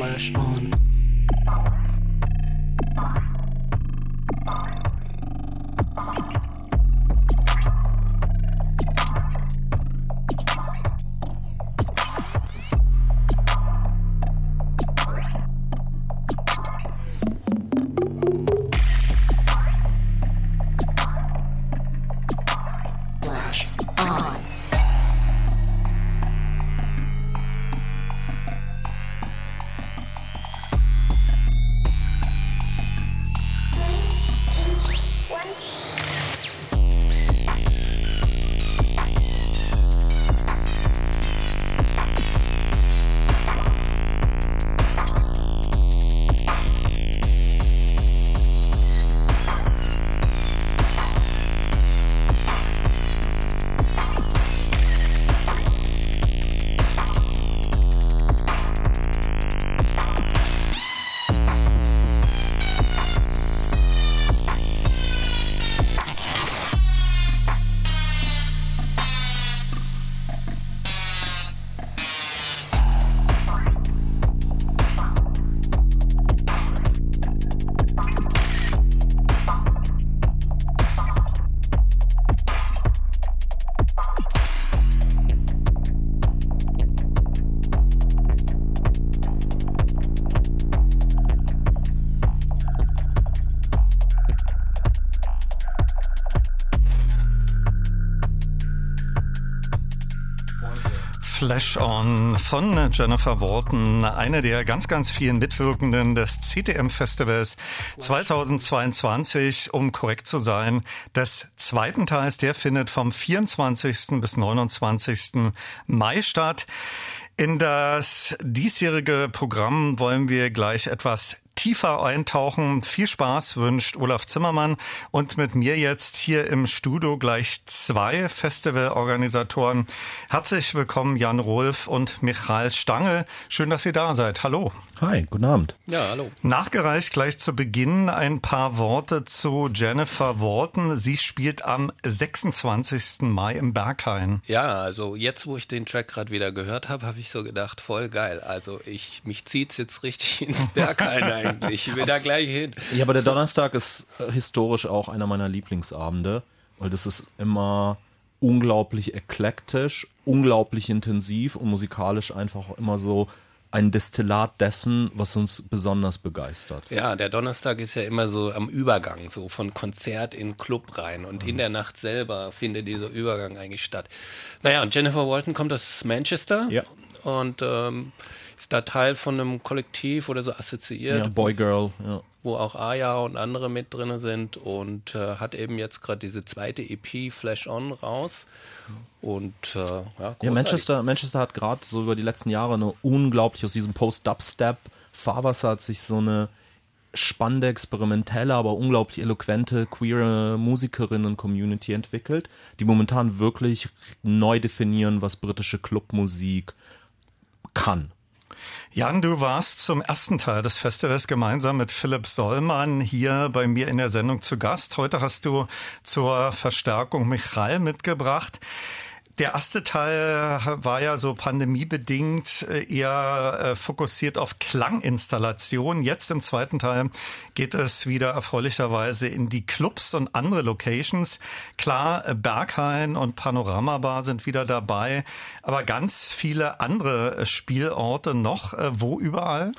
flash on. Flash On von Jennifer Walton, eine der ganz, ganz vielen Mitwirkenden des C T M-Festivals zweitausendzweiundzwanzig, um korrekt zu sein, des zweiten Teils, der findet vom vierundzwanzigsten bis neunundzwanzigsten Mai statt. In das diesjährige Programm wollen wir gleich etwas tiefer eintauchen. Viel Spaß wünscht Olaf Zimmermann und mit mir jetzt hier im Studio gleich zwei Festivalorganisatoren. Herzlich willkommen Jan Rolf und Michal Stange. Schön, dass ihr da seid. Hallo. Hi, guten Abend. Ja, hallo. Nachgereicht gleich zu Beginn ein paar Worte zu Jennifer Walton. Sie spielt am sechsundzwanzigsten Mai im Berghain. Ja, also jetzt, wo ich den Track gerade wieder gehört habe, habe ich so gedacht, voll geil. Also ich mich zieht's jetzt richtig ins Berghain ein. Ich will da gleich hin. Ja, aber der Donnerstag ist historisch auch einer meiner Lieblingsabende, weil das ist immer unglaublich eklektisch, unglaublich intensiv und musikalisch einfach auch immer so ein Destillat dessen, was uns besonders begeistert. Ja, der Donnerstag ist ja immer so am Übergang, so von Konzert in Club rein und mhm. in der Nacht selber findet dieser Übergang eigentlich statt. Naja, und Jennifer Walton kommt aus Manchester ja. und ähm, ist da Teil von einem Kollektiv oder so assoziiert. Ja, Boy Girl. Ja. Wo auch Aya und andere mit drin sind und äh, hat eben jetzt gerade diese zweite E P Flash On raus. Und äh, ja, ja, Manchester, Manchester hat gerade so über die letzten Jahre eine unglaublich aus diesem Post-Dubstep Fahrwasser hat sich so eine spannende, experimentelle, aber unglaublich eloquente, queere Musikerinnen-Community entwickelt, die momentan wirklich neu definieren, was britische Clubmusik kann. Jan, du warst zum ersten Teil des Festivals gemeinsam mit Philipp Sollmann hier bei mir in der Sendung zu Gast. Heute hast du zur Verstärkung Michal mitgebracht. Der erste Teil war ja so pandemiebedingt eher fokussiert auf Klanginstallationen. Jetzt im zweiten Teil geht es wieder erfreulicherweise in die Clubs und andere Locations. Klar, Berghain und Panorama Bar sind wieder dabei, aber ganz viele andere Spielorte noch. Wo überall?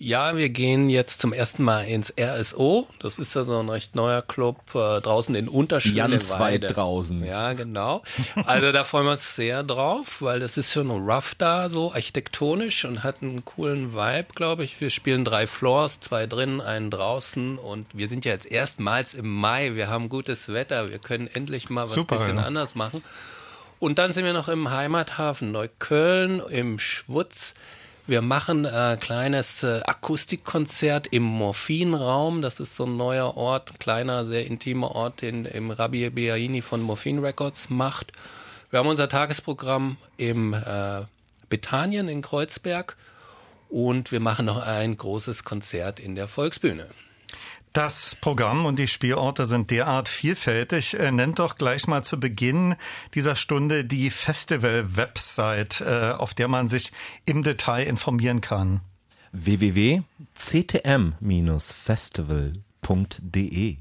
Ja, wir gehen jetzt zum ersten Mal ins R S O. Das ist ja so ein recht neuer Club äh, draußen in Unterschwellenweide. Ganz weit draußen. Ja, genau. Also da freuen wir uns sehr drauf, weil das ist schon rough da, so architektonisch und hat einen coolen Vibe, glaube ich. Wir spielen drei Floors, zwei drinnen, einen draußen und wir sind ja jetzt erstmals im Mai. Wir haben gutes Wetter, wir können endlich mal was Super, bisschen ja. anders machen. Und dann sind wir noch im Heimathafen Neukölln, im Schwutz. Wir machen ein äh, kleines äh, Akustikkonzert im Morphin-Raum. Das ist so ein neuer Ort, kleiner, sehr intimer Ort, den im Rabbi Biaini von Morphin Records macht. Wir haben unser Tagesprogramm im äh, Bethanien in Kreuzberg und wir machen noch ein großes Konzert in der Volksbühne. Das Programm und die Spielorte sind derart vielfältig. Nennt doch gleich mal zu Beginn dieser Stunde die Festival-Website, auf der man sich im Detail informieren kann. w w w punkt c t m Bindestrich festival punkt d e.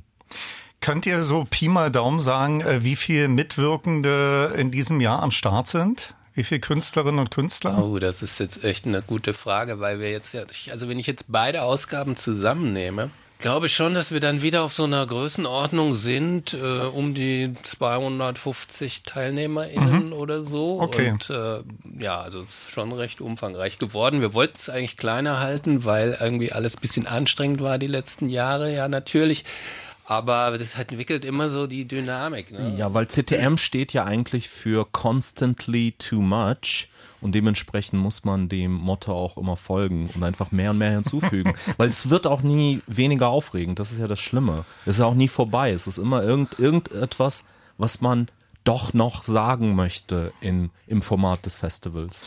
Könnt ihr so Pi mal Daumen sagen, wie viele Mitwirkende in diesem Jahr am Start sind? Wie viele Künstlerinnen und Künstler? Oh, das ist jetzt echt eine gute Frage, weil wir jetzt, also wenn ich jetzt beide Ausgaben zusammennehme, glaube ich schon, dass wir dann wieder auf so einer Größenordnung sind, äh, um die zweihundertfünfzig TeilnehmerInnen mhm. oder so. Okay. Und äh, ja, also es ist schon recht umfangreich geworden. Wir wollten es eigentlich kleiner halten, weil irgendwie alles ein bisschen anstrengend war die letzten Jahre, ja natürlich. Aber das hat entwickelt immer so die Dynamik. Ne? Ja, weil C T M steht ja eigentlich für Constantly Too Much. Und dementsprechend muss man dem Motto auch immer folgen und einfach mehr und mehr hinzufügen. Weil es wird auch nie weniger aufregend, das ist ja das Schlimme. Es ist auch nie vorbei, es ist immer irgend, irgendetwas, was man doch noch sagen möchte in, im Format des Festivals.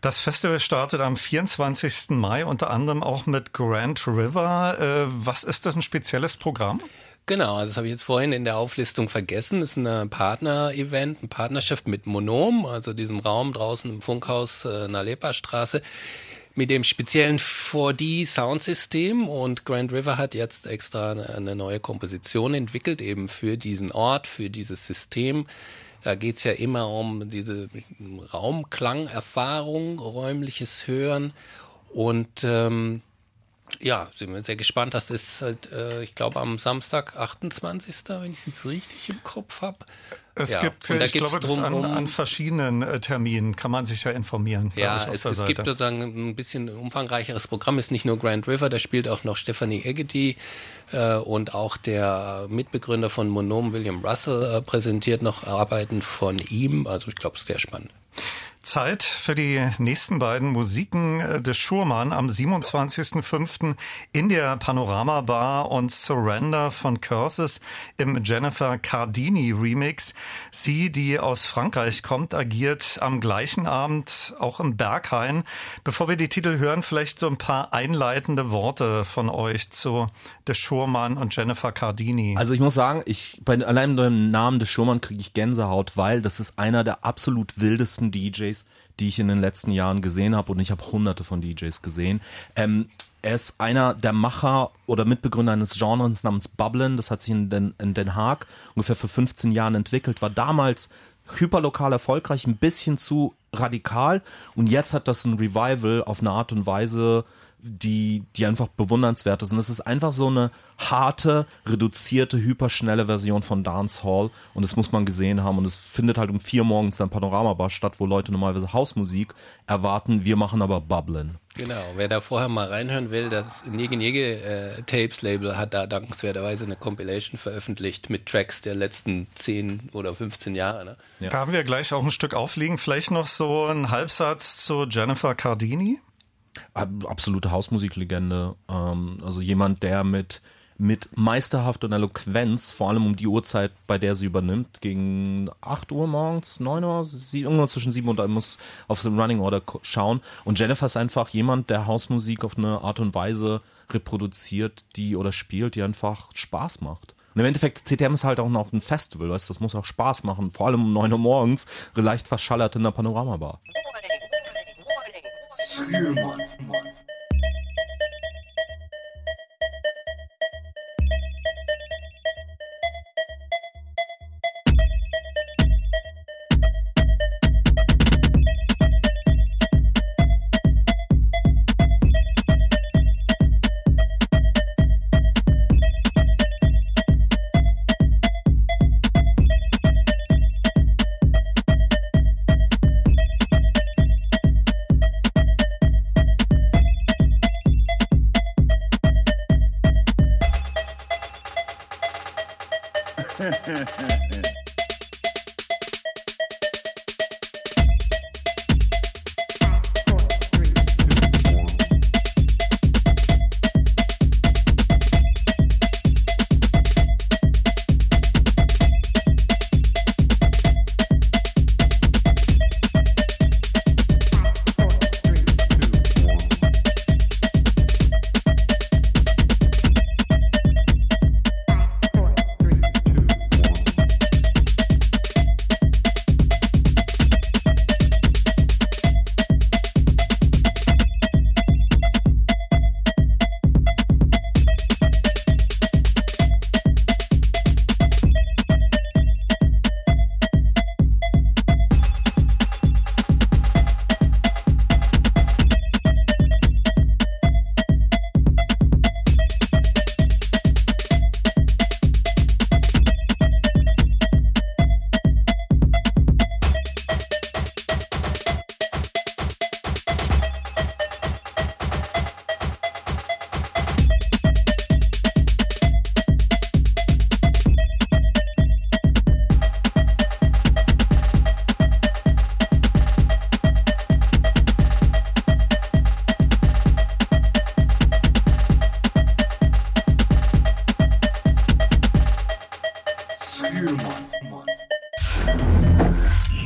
Das Festival startet am vierundzwanzigsten Mai, unter anderem auch mit Grand River. Was ist das, ein spezielles Programm? Genau, das habe ich jetzt vorhin in der Auflistung vergessen. Das ist ein Partner-Event, eine Partnerschaft mit Monom, also diesem Raum draußen im Funkhaus in der Leperstraße, mit dem speziellen vier D Soundsystem. Und Grand River hat jetzt extra eine neue Komposition entwickelt, eben für diesen Ort, für dieses System. Da geht's ja immer um diese Raumklangerfahrung, räumliches Hören und ähm, ja, sind wir sehr gespannt. Das ist halt, äh, ich glaube, am Samstag, achtundzwanzigsten wenn ich es jetzt richtig im Kopf habe. Es ja. gibt, ich glaube, das an, an verschiedenen äh, Terminen kann man sich ja informieren. Ja, ich, es, es gibt sozusagen ein bisschen umfangreicheres Programm. Es ist nicht nur Grand River, da spielt auch noch Stephanie Eggedy äh, und auch der Mitbegründer von Monom, William Russell, äh, präsentiert noch Arbeiten von ihm. Also ich glaube, es ist sehr spannend. Zeit für die nächsten beiden Musiken des Schurman am siebenundzwanzigsten fünften in der Panorama Bar und Surrender von Curses im Jennifer Cardini Remix. Sie, die aus Frankreich kommt, agiert am gleichen Abend auch im Berghain. Bevor wir die Titel hören, vielleicht so ein paar einleitende Worte von euch zu des Schurman und Jennifer Cardini. Also ich muss sagen, ich bei allein dem Namen des Schurman kriege ich Gänsehaut, weil das ist einer der absolut wildesten D Js, die ich in den letzten Jahren gesehen habe, und ich habe hunderte von D Js gesehen. Ähm, er ist einer der Macher oder Mitbegründer eines Genres namens Bubblen, das hat sich in Den, in Den Haag ungefähr vor fünfzehn Jahren entwickelt, war damals hyperlokal erfolgreich, ein bisschen zu radikal, und jetzt hat das ein Revival auf eine Art und Weise, die, die einfach bewundernswert ist, und es ist einfach so eine harte, reduzierte, hyperschnelle Version von Dancehall, und das muss man gesehen haben, und es findet halt um vier morgens in der Panorama Bar statt, wo Leute normalerweise Hausmusik erwarten, wir machen aber Bubblen. Genau, wer da vorher mal reinhören will, das Negen-Nege-Tapes-Label hat da dankenswerterweise eine Compilation veröffentlicht mit Tracks der letzten zehn oder fünfzehn Jahre. Ne? Ja. Da haben wir gleich auch ein Stück aufliegen, vielleicht noch so einen Halbsatz zu Jennifer Cardini? Absolute Hausmusiklegende, also jemand, der mit, mit meisterhafter Eloquenz, vor allem um die Uhrzeit, bei der sie übernimmt, gegen acht Uhr morgens, neun Uhr, irgendwo zwischen sieben und da muss auf den Running Order schauen, und Jennifer ist einfach jemand, der Hausmusik auf eine Art und Weise reproduziert, die oder spielt, die einfach Spaß macht. Und im Endeffekt, C T M ist halt auch noch ein Festival, weißt du, das muss auch Spaß machen, vor allem um neun Uhr morgens, leicht verschallert in der Panoramabar. Schürmann.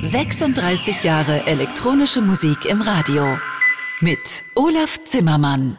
sechsunddreißig Jahre elektronische Musik im Radio mit Olaf Zimmermann.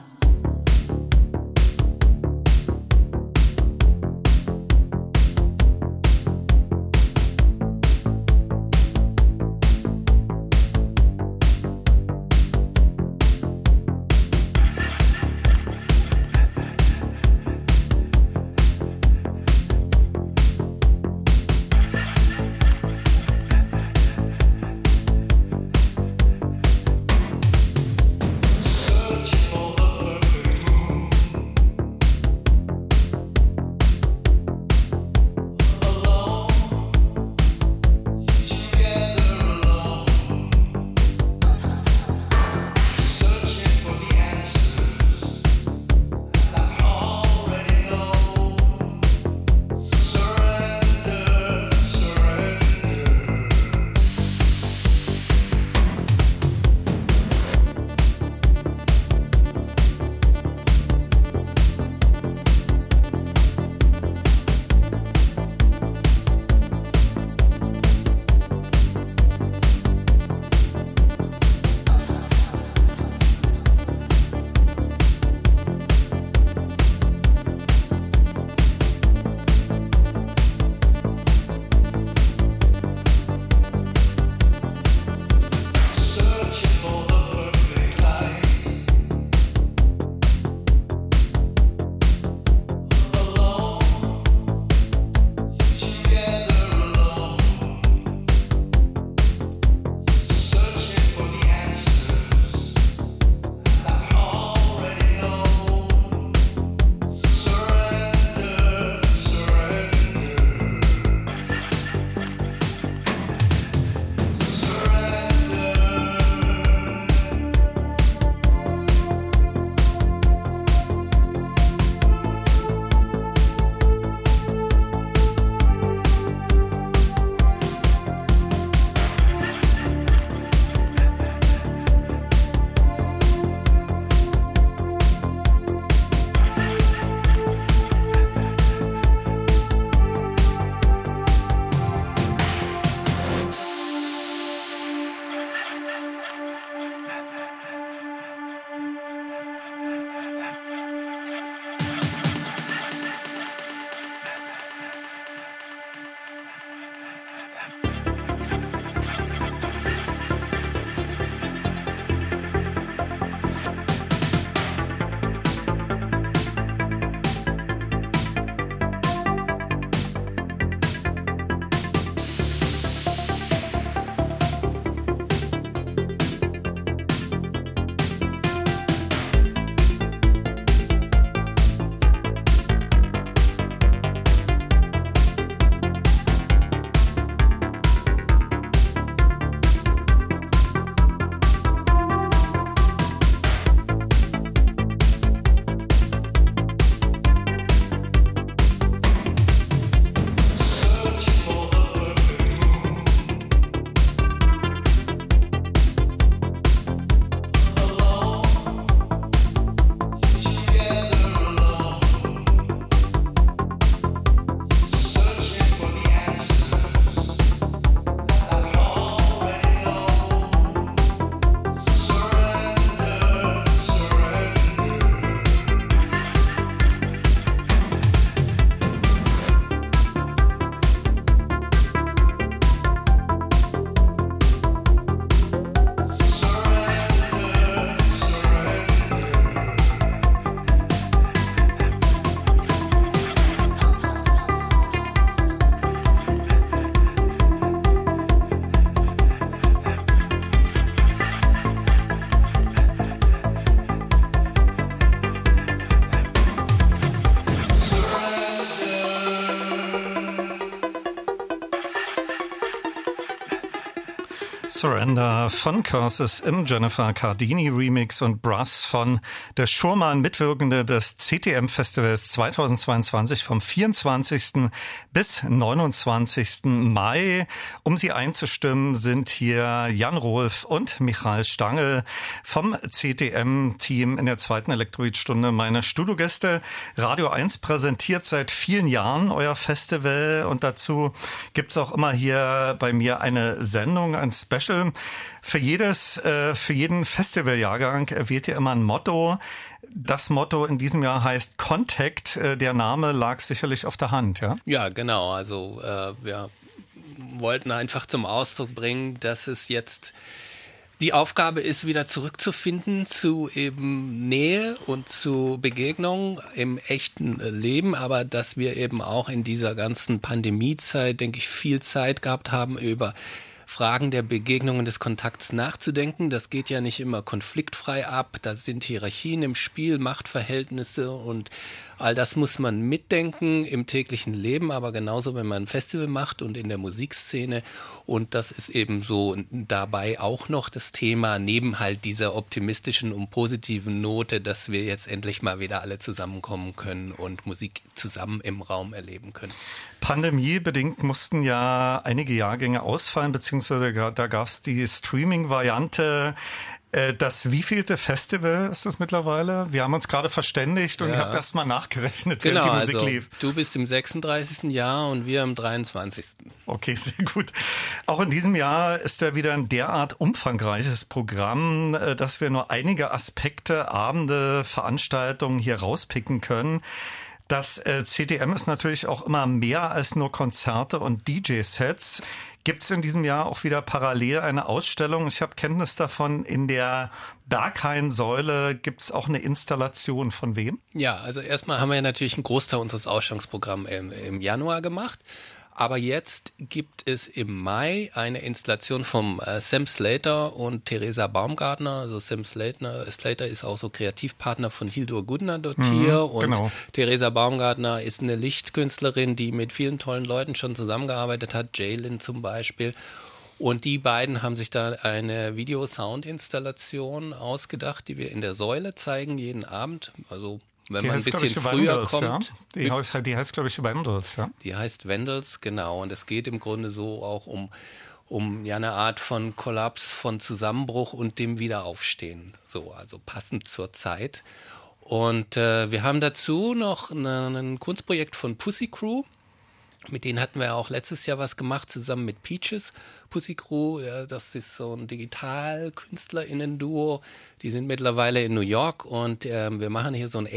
Surrender von Curses im Jennifer Cardini Remix und Brass von der Schurman, Mitwirkende des C T M-Festivals zweitausendzweiundzwanzig vom vierundzwanzigsten bis neunundzwanzigsten Mai. Um sie einzustimmen, sind hier Jan Rohlf und Michael Stangl vom C T M-Team in der zweiten Elektrobeat-Stunde meine Studiogäste. Radio eins präsentiert seit vielen Jahren euer Festival und dazu gibt's auch immer hier bei mir eine Sendung, ein Special. Für jedes, für jeden Festivaljahrgang wählt ihr immer ein Motto. Das Motto in diesem Jahr heißt Contact. Der Name lag sicherlich auf der Hand, ja? Ja, genau. Also äh, wir wollten einfach zum Ausdruck bringen, dass es jetzt die Aufgabe ist, wieder zurückzufinden zu eben Nähe und zu Begegnung im echten Leben, aber dass wir eben auch in dieser ganzen Pandemiezeit, denke ich, viel Zeit gehabt haben, über Fragen der Begegnung und des Kontakts nachzudenken. Das geht ja nicht immer konfliktfrei ab. Da sind Hierarchien im Spiel, Machtverhältnisse und all das muss man mitdenken im täglichen Leben, aber genauso, wenn man ein Festival macht und in der Musikszene. Und das ist eben so dabei auch noch das Thema, neben halt dieser optimistischen und positiven Note, dass wir jetzt endlich mal wieder alle zusammenkommen können und Musik zusammen im Raum erleben können. Pandemiebedingt mussten ja einige Jahrgänge ausfallen, beziehungsweise da gab es die Streaming-Variante. Das wievielte Festival ist das mittlerweile? Wir haben uns gerade verständigt und ja. Ich habe erst mal nachgerechnet, genau, während die Musik also, lief. Du bist im sechsunddreißigsten Jahr und wir im dreiundzwanzigsten Okay, sehr gut. Auch in diesem Jahr ist ja wieder ein derart umfangreiches Programm, dass wir nur einige Aspekte, Abende, Veranstaltungen hier rauspicken können. Das C T M ist natürlich auch immer mehr als nur Konzerte und D J-Sets. Gibt es in diesem Jahr auch wieder parallel eine Ausstellung? Ich habe Kenntnis davon, in der Berghain-Säule gibt es auch eine Installation. Von wem? Ja, also erstmal haben wir natürlich einen Großteil unseres Ausstellungsprogramms im, im Januar gemacht. Aber jetzt gibt es im Mai eine Installation vom äh, Sam Slater und Theresa Baumgartner. Also Sam Slater, Slater ist auch so Kreativpartner von Hildur Gudnadottir mhm, und genau. Theresa Baumgartner ist eine Lichtkünstlerin, die mit vielen tollen Leuten schon zusammengearbeitet hat, Jalen zum Beispiel. Und die beiden haben sich da eine Video-Sound-Installation ausgedacht, die wir in der Säule zeigen jeden Abend, also wenn die man heißt, ein bisschen ich, früher Wendels, kommt. Ja? Die heißt, die heißt glaube ich, Wendels, ja? Die heißt Wendels, genau. Und es geht im Grunde so auch um, um ja, eine Art von Kollaps, von Zusammenbruch und dem Wiederaufstehen. So, also passend zur Zeit. Und äh, wir haben dazu noch eine, ein Kunstprojekt von Pussy Crew. Mit denen hatten wir auch letztes Jahr was gemacht, zusammen mit Peaches. Pussy Crew, ja, das ist so ein Digital-KünstlerInnen-Duo. Die sind mittlerweile in New York und äh, wir machen hier so ein A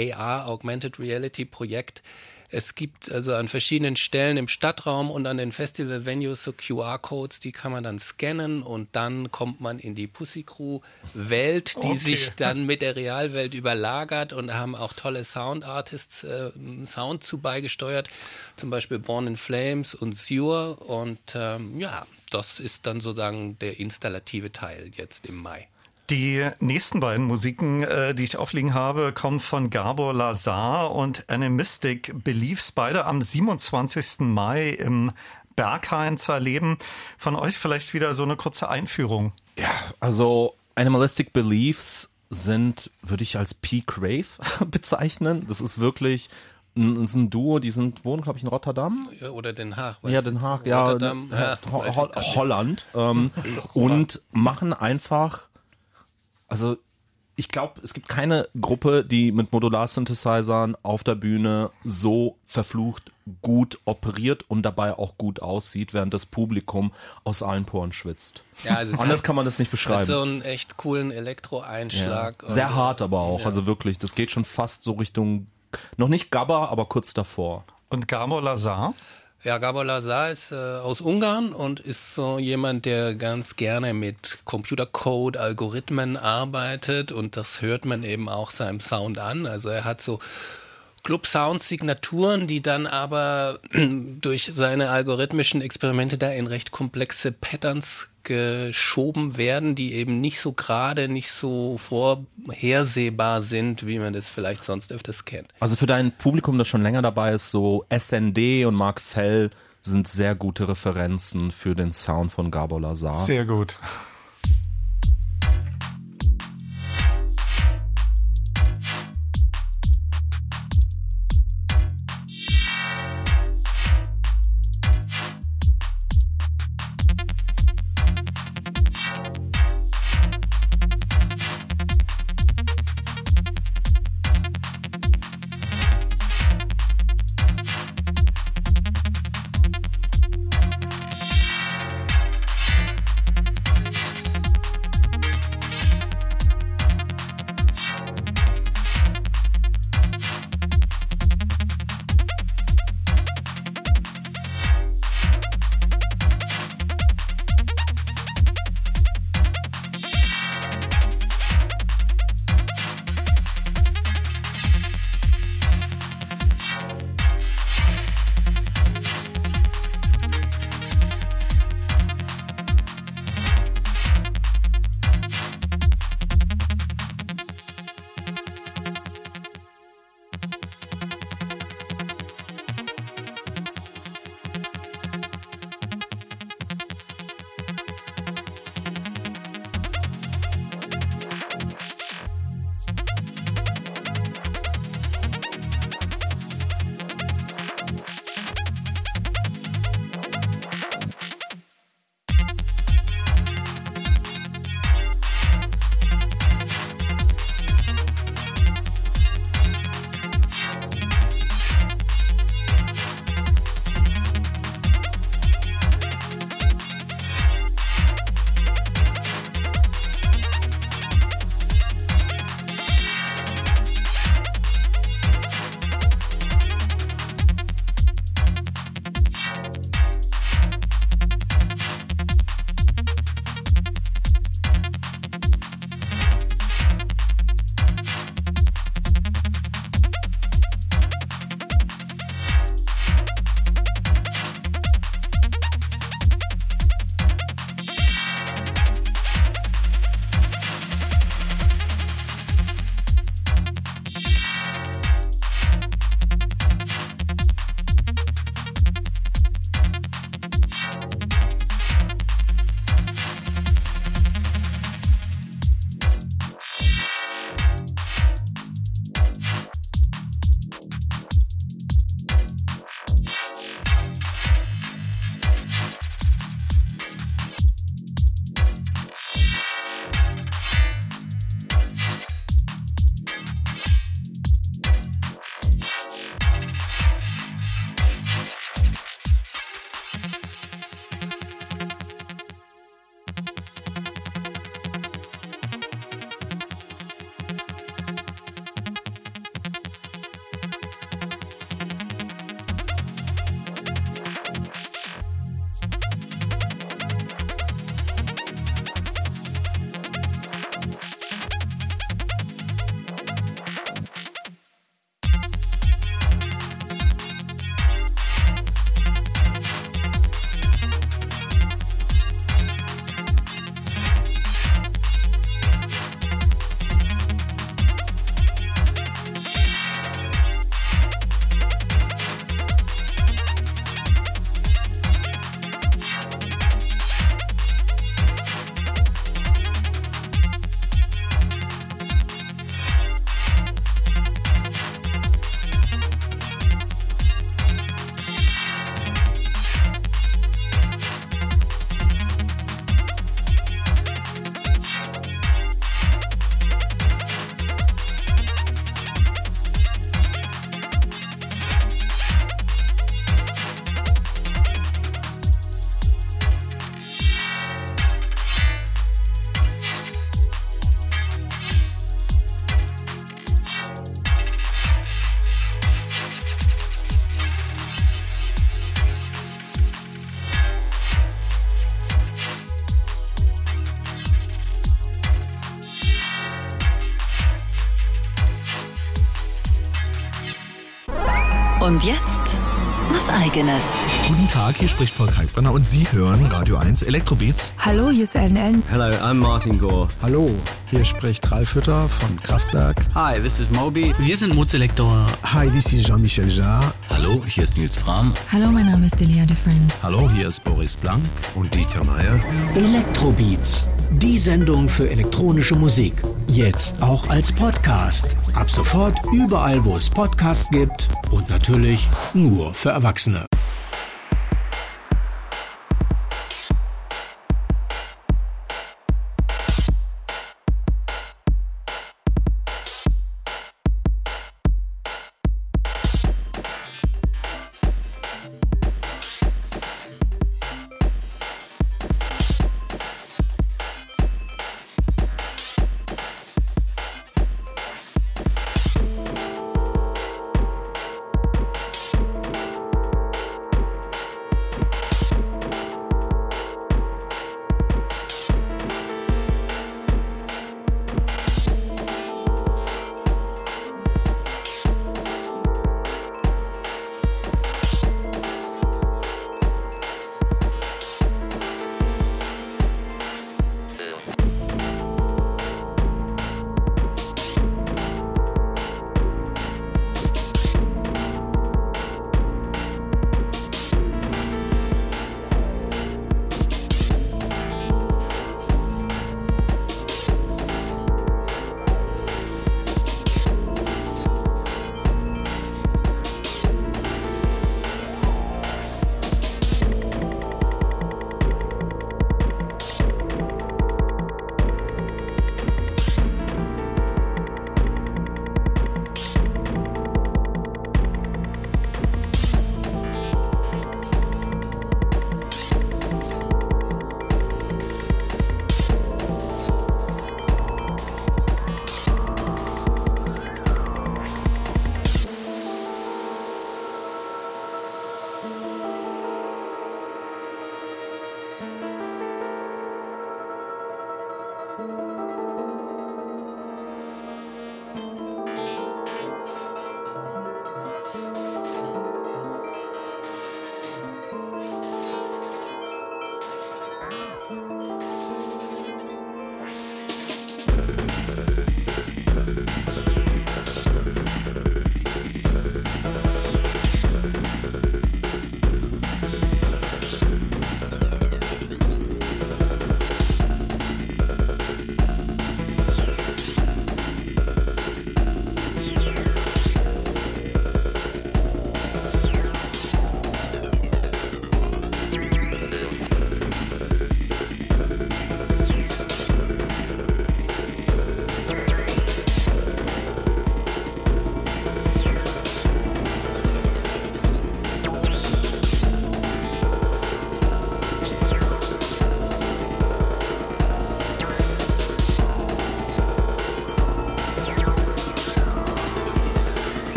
R, Augmented Reality-Projekt. Es gibt also an verschiedenen Stellen im Stadtraum und an den Festival-Venues so Q R-Codes, die kann man dann scannen und dann kommt man in die Pussy Crew-Welt, die okay. sich dann mit der Realwelt überlagert und haben auch tolle Sound-Artists äh, Sound zu beigesteuert, zum Beispiel Born in Flames und Sure und ähm, ja, das ist dann sozusagen der installative Teil jetzt im Mai. Die nächsten beiden Musiken, die ich aufliegen habe, kommen von Gábor Lázár und Animalistic Beliefs, beide am siebenundzwanzigsten Mai im Berghain zu erleben. Von euch vielleicht wieder so eine kurze Einführung. Ja, also Animalistic Beliefs sind, würde ich als Peak Rave bezeichnen. Das ist wirklich Das ist ein Duo, die sind wohnen, glaube ich, in Rotterdam. Oder Den Haag. Ja, Den Haag, ja. Rotterdam, ja, Ho- Ho- Ho- Holland. Ähm, und machen einfach. Also ich glaube, es gibt keine Gruppe, die mit Modular-Synthesizern auf der Bühne so verflucht gut operiert und dabei auch gut aussieht, während das Publikum aus allen Poren schwitzt. Ja, also anders hat, kann man das nicht beschreiben. Hat so einen echt coolen Elektro-Einschlag. Ja. Sehr hart aber auch, ja. Also wirklich, das geht schon fast so Richtung, noch nicht Gabba, aber kurz davor. Und Gábor Lázár? Ja, Gábor Lázár ist äh, aus Ungarn und ist so jemand, der ganz gerne mit Computercode, Algorithmen arbeitet und das hört man eben auch seinem Sound an. Also er hat so Club-Sound-Signaturen, die dann aber durch seine algorithmischen Experimente da in recht komplexe Patterns geschoben werden, die eben nicht so gerade, nicht so vorhersehbar sind, wie man das vielleicht sonst öfters kennt. Also für dein Publikum, das schon länger dabei ist, so S N D und Mark Fell sind sehr gute Referenzen für den Sound von Gábor Lázár. Sehr gut. Und jetzt was Eigenes. Guten Tag, hier spricht Paul Kalkbrenner und Sie hören Radio eins Elektrobeats. Hallo, hier ist Ellen Ellen. Hello, I'm Martin Gore. Hallo, hier spricht Ralf Hütter von Kraftwerk. Hi, this is Moby. Wir sind Modeselektor. Hi, this is Jean-Michel Jarre. Hallo, hier ist Nils Frahm. Hallo, mein Name ist Delia de Friends. Hallo, hier ist Boris Blank und Dieter Meyer. Elektrobeats, die Sendung für elektronische Musik. Jetzt auch als Podcast. Ab sofort überall, wo es Podcasts gibt und natürlich nur für Erwachsene.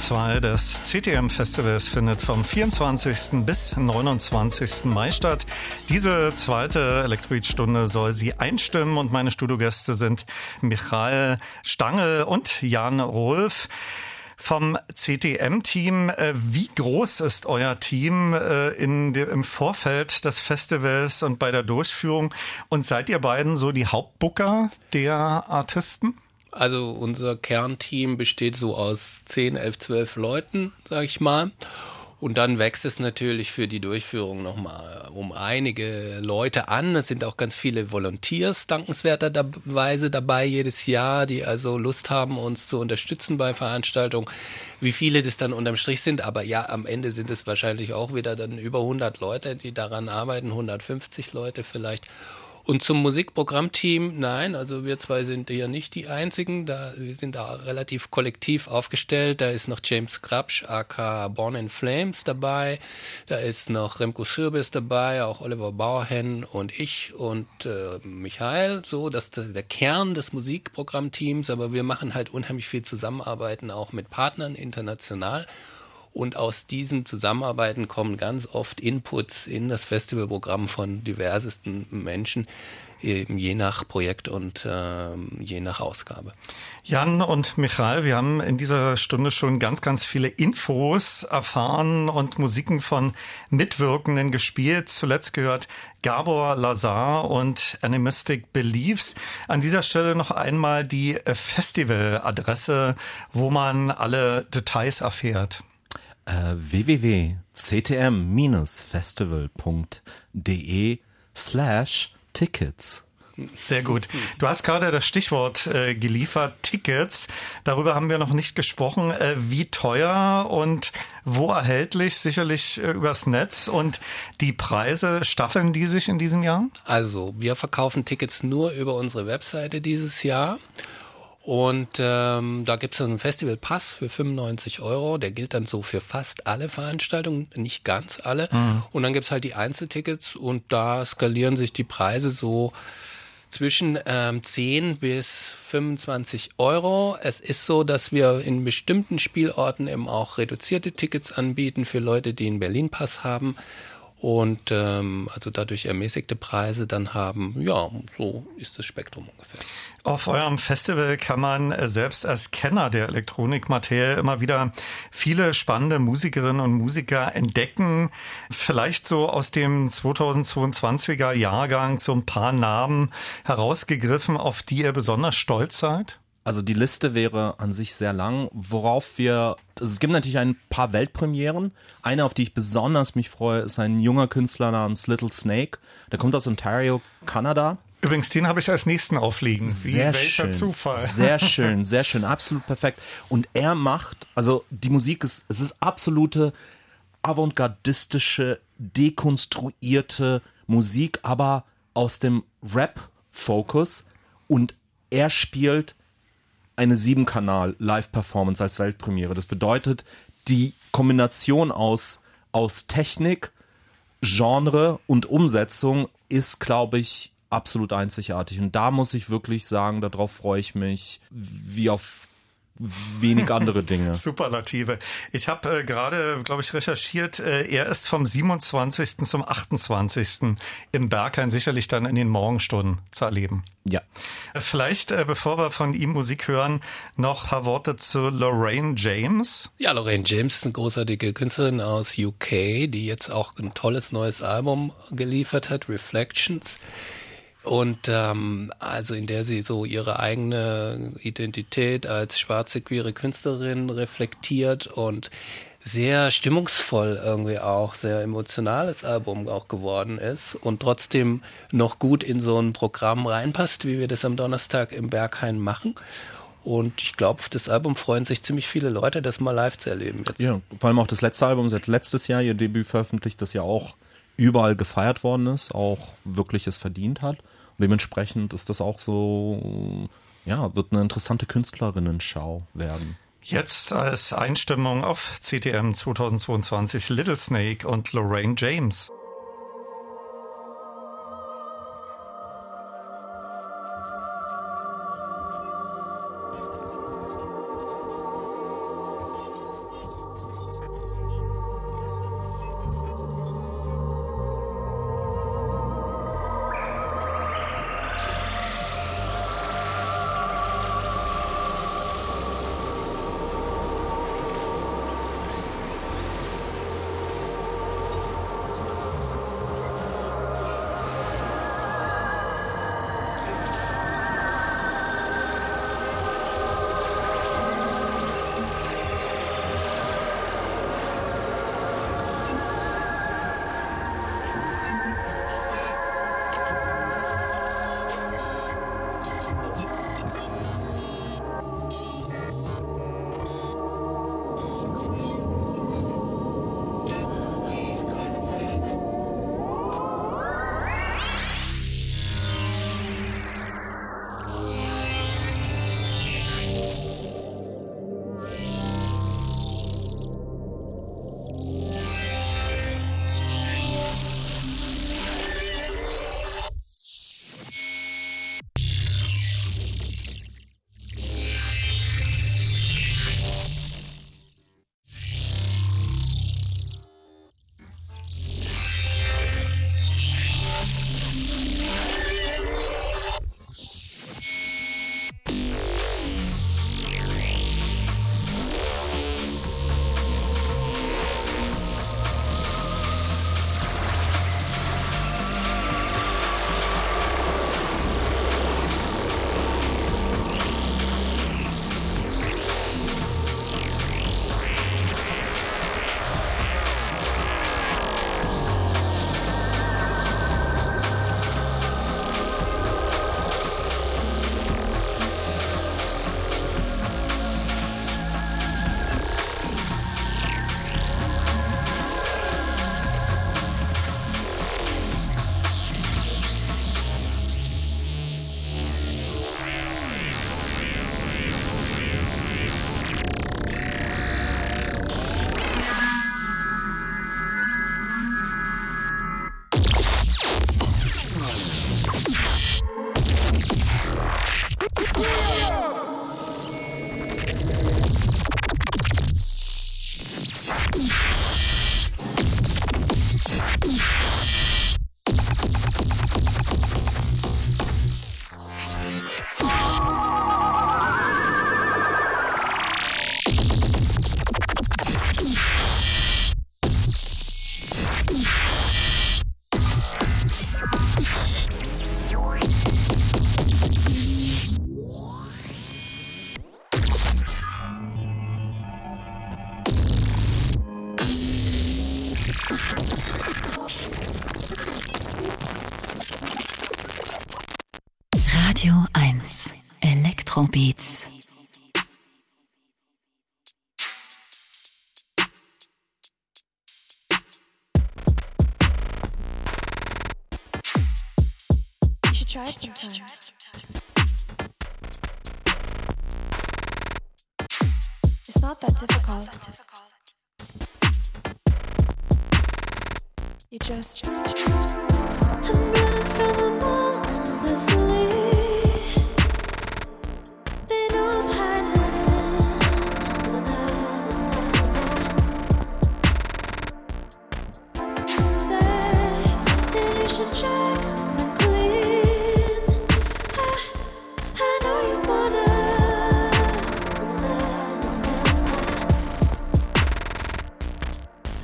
zwei des C T M-Festivals findet vom vierundzwanzigsten bis neunundzwanzigsten Mai statt. Diese zweite Elektrobeat-Stunde soll sie einstimmen und meine Studiogäste sind Michael Stange und Jan Rolf. Vom C T M-Team, wie groß ist euer Team in dem, im Vorfeld des Festivals und bei der Durchführung? Und seid ihr beiden so die Hauptbooker der Artisten? Also unser Kernteam besteht so aus zehn, elf, zwölf Leuten, sag ich mal. Und dann wächst es natürlich für die Durchführung nochmal um einige Leute an. Es sind auch ganz viele Volunteers dankenswerterweise dabei jedes Jahr, die also Lust haben, uns zu unterstützen bei Veranstaltungen. Wie viele das dann unterm Strich sind, aber ja, am Ende sind es wahrscheinlich auch wieder dann über hundert Leute, die daran arbeiten, hundertfünfzig Leute vielleicht. Und zum Musikprogrammteam, nein, also wir zwei sind ja nicht die Einzigen, da, wir sind da relativ kollektiv aufgestellt, da ist noch James Krabsch, aka Born in Flames dabei, da ist noch Remco Schürbis dabei, auch Oliver Bauerhen und ich und äh, Michael, so, das ist der Kern des Musikprogrammteams, aber wir machen halt unheimlich viel Zusammenarbeiten auch mit Partnern international. Und aus diesen Zusammenarbeiten kommen ganz oft Inputs in das Festivalprogramm von diversesten Menschen, eben je nach Projekt und äh, je nach Ausgabe. Jan und Michael, wir haben in dieser Stunde schon ganz, ganz viele Infos erfahren und Musiken von Mitwirkenden gespielt. Zuletzt gehört Gábor Lázár und Animalistic Beliefs. An dieser Stelle noch einmal die Festivaladresse, wo man alle Details erfährt. Uh, w w w punkt c t m dash festival punkt d e slash tickets. Sehr gut. Du hast gerade das Stichwort äh, geliefert, Tickets. Darüber haben wir noch nicht gesprochen. Äh, wie teuer und wo erhältlich? Sicherlich äh, übers Netz. Und die Preise, staffeln die sich in diesem Jahr? Also, wir verkaufen Tickets nur über unsere Webseite dieses Jahr. Und ähm, da gibt es einen Festivalpass für fünfundneunzig Euro, der gilt dann so für fast alle Veranstaltungen, nicht ganz alle. Mhm. Und dann gibt es halt die Einzeltickets und da skalieren sich die Preise so zwischen ähm, zehn bis fünfundzwanzig Euro. Es ist so, dass wir in bestimmten Spielorten eben auch reduzierte Tickets anbieten für Leute, die einen Berlin-Pass haben. Und ähm, also dadurch ermäßigte Preise dann haben, ja, so ist das Spektrum ungefähr. Auf eurem Festival kann man äh, selbst als Kenner der Elektronikmaterie immer wieder viele spannende Musikerinnen und Musiker entdecken. Vielleicht so aus dem zweitausendzweiundzwanziger Jahrgang so ein paar Namen herausgegriffen, auf die ihr besonders stolz seid? Also die Liste wäre an sich sehr lang, worauf wir, also es gibt natürlich ein paar Weltpremieren. Eine, auf die ich besonders mich freue, ist ein junger Künstler namens Little Snake. Der kommt aus Ontario, Kanada. Übrigens, den habe ich als nächsten aufliegen. Sehr Wie, welcher schön, Zufall. Sehr schön, sehr schön, absolut perfekt. Und er macht, also die Musik ist, es ist absolute avantgardistische, dekonstruierte Musik, aber aus dem Rap-Fokus. Und er spielt eine Sieben-Kanal-Live-Performance als Weltpremiere. Das bedeutet, die Kombination aus, aus Technik, Genre und Umsetzung ist, glaube ich, absolut einzigartig. Und da muss ich wirklich sagen, darauf freue ich mich wie auf wenig andere Dinge. Superlative. Ich habe äh, gerade, glaube ich, recherchiert, äh, er ist vom siebenundzwanzigsten zum achtundzwanzigsten im Berghain, sicherlich dann in den Morgenstunden zu erleben. Ja. Äh, vielleicht, äh, bevor wir von ihm Musik hören, noch ein paar Worte zu Lorraine James. Ja, Lorraine James ist eine großartige Künstlerin aus U K, die jetzt auch ein tolles neues Album geliefert hat, Reflections. Und ähm, also in der sie so ihre eigene Identität als schwarze, queere Künstlerin reflektiert und sehr stimmungsvoll irgendwie auch, sehr emotionales Album auch geworden ist und trotzdem noch gut in so ein Programm reinpasst, wie wir das am Donnerstag im Berghain machen. Und ich glaube, auf das Album freuen sich ziemlich viele Leute, das mal live zu erleben. Jetzt. Ja, vor allem auch das letzte Album, seit letztes Jahr, ihr Debüt veröffentlicht, das ja auch überall gefeiert worden ist, auch wirklich es verdient hat. Und dementsprechend ist das auch so, ja, wird eine interessante Künstlerinnen-Schau werden. Jetzt als Einstimmung auf C T M zweitausendzweiundzwanzig Little Snake und Lorraine James. Radio eins Elektrobeats. You should try it sometime. It's not that difficult. You just, just, just. I'm running from the moon endlessly. They know I'm hiding. Say that you should check and clean. I, I know you wanna.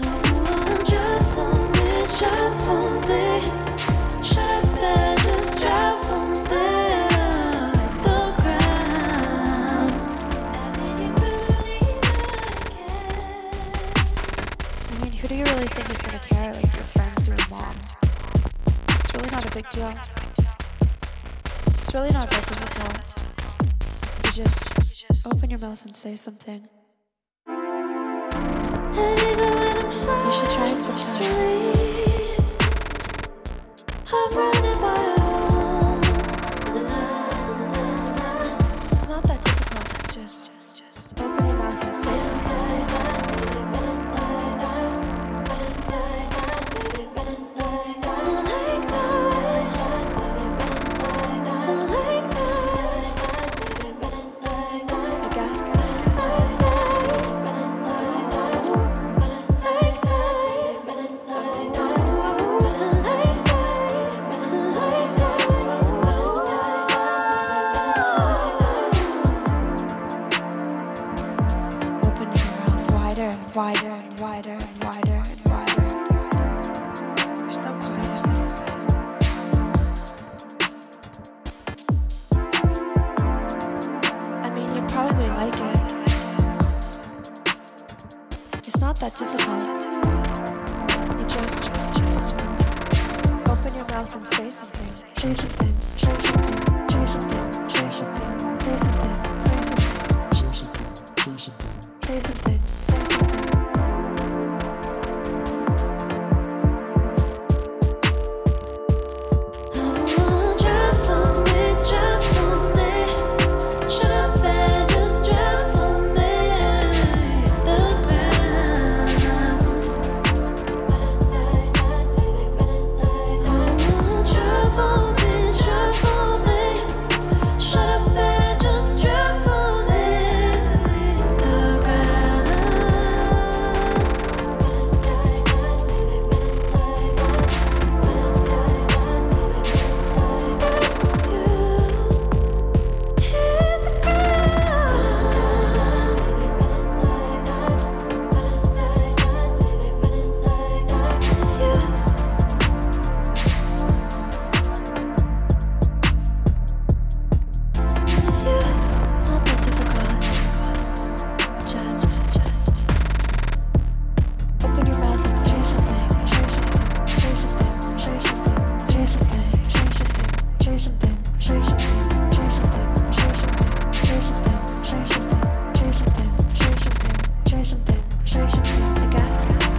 Oh, drive for me, drive for me. Shut up and just drive for me. Like the ground. And then you believe I can. I mean, who do you really think is gonna care? Like your friends or your mom? It's really not a big deal. It's really not that difficult. You just, you just open your mouth and say something. And even when I'm flying, you should try it sometime. I'm running wild. It's not that difficult. Just, just, just open your mouth and say something. I guess. Open your mouth wider and wider and wider and wider and wider. You're so close. I mean, you probably like it. It's not that difficult. You just, just, just open your mouth and say something. Say something. Say something. Say something. Say something. Say something. Say something. Say something. Say something. Oh, drive for me, drive for me. Shut up and just drive for me. The ground. Oh, drive for me, drive for me. Shut up and just drive for me. The ground. It's not that difficult. Just, just open your mouth and say something. Say something. Say something. Say something. Say something. Say something. Say something. Say something. Say something. Say something. Say something. Say something. Say something. Say something. Say something. I guess. I guess.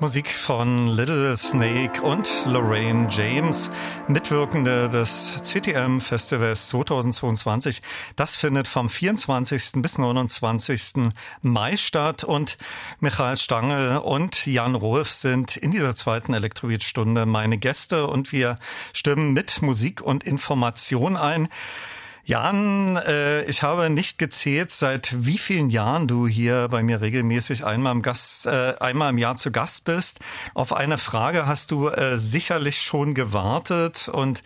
Musik von Little Snake und Lorraine James, Mitwirkende des C T M-Festivals zweitausendzweiundzwanzig. Das findet vom vierundzwanzigsten bis neunundzwanzigsten Mai statt und Michael Stangl und Jan Rohlf sind in dieser zweiten Elektrobeat-Stunde meine Gäste und wir stimmen mit Musik und Information ein. Jan, äh, ich habe nicht gezählt, seit wie vielen Jahren du hier bei mir regelmäßig einmal im Gast, äh, einmal im Jahr zu Gast bist. Auf eine Frage hast du äh, sicherlich schon gewartet und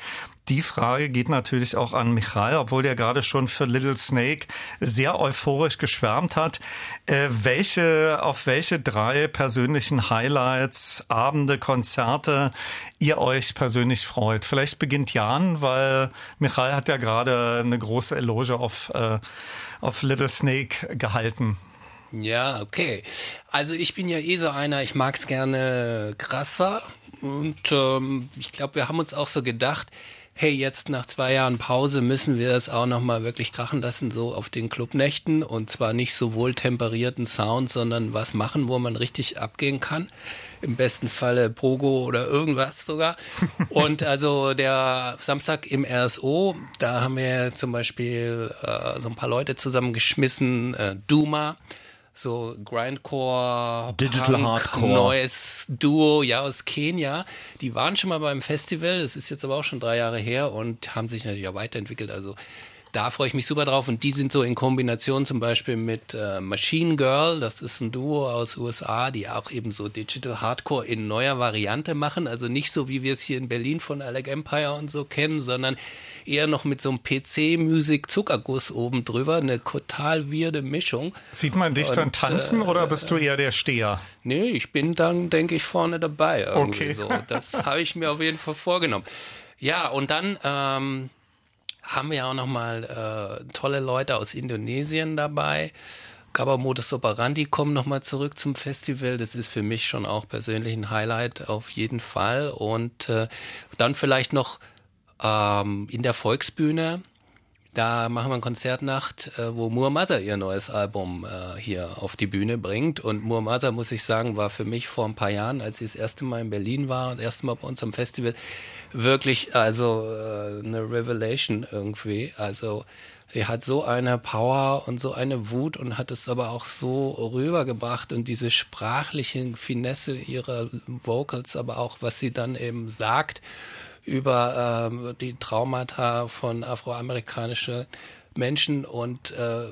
Die Frage geht natürlich auch an Michal, obwohl der gerade schon für Little Snake sehr euphorisch geschwärmt hat. Äh, welche, auf welche drei persönlichen Highlights, Abende, Konzerte ihr euch persönlich freut? Vielleicht beginnt Jan, weil Michal hat ja gerade eine große Eloge auf, äh, auf Little Snake gehalten. Ja, okay. Also ich bin ja eh so einer, ich mag's gerne krasser. Und ähm, ich glaube, wir haben uns auch so gedacht, hey, jetzt nach zwei Jahren Pause müssen wir das auch nochmal wirklich krachen lassen, so auf den Clubnächten. Und zwar nicht so wohltemperierten Sound, sondern was machen, wo man richtig abgehen kann. Im besten Falle Pogo oder irgendwas sogar. Und also der Samstag im R S O, da haben wir zum Beispiel äh, so ein paar Leute zusammengeschmissen, äh, Duma. So Grindcore, Digital Punk, Hardcore, neues Duo, ja, aus Kenia. Die waren schon mal beim Festival, das ist jetzt aber auch schon drei Jahre her und haben sich natürlich auch weiterentwickelt. Also da freue ich mich super drauf. Und die sind so in Kombination zum Beispiel mit äh, Machine Girl, das ist ein Duo aus U S A, die auch eben so Digital Hardcore in neuer Variante machen. Also nicht so, wie wir es hier in Berlin von Alec Empire und so kennen, sondern eher noch mit so einem P C-Musik-Zuckerguss oben drüber, eine total weirde Mischung. Sieht man dich und, dann tanzen äh, oder bist du eher der Steher? Nee, ich bin dann, denke ich, vorne dabei. Okay. So. Das habe ich mir auf jeden Fall vorgenommen. Ja, und dann ähm, haben wir ja auch nochmal äh, tolle Leute aus Indonesien dabei. Gábor Modus Operandi kommen nochmal zurück zum Festival. Das ist für mich schon auch persönlich ein Highlight auf jeden Fall. Und äh, dann vielleicht noch in der Volksbühne, da machen wir eine Konzertnacht, wo Moore D four T A ihr neues Album hier auf die Bühne bringt. Und Moore D four T A, muss ich sagen, war für mich vor ein paar Jahren, als sie das erste Mal in Berlin war und das erste Mal bei uns am Festival, wirklich also eine Revelation irgendwie. Also er hat so eine Power und so eine Wut und hat es aber auch so rübergebracht und diese sprachliche Finesse ihrer Vocals, aber auch was sie dann eben sagt über äh, die Traumata von afroamerikanischen Menschen und äh,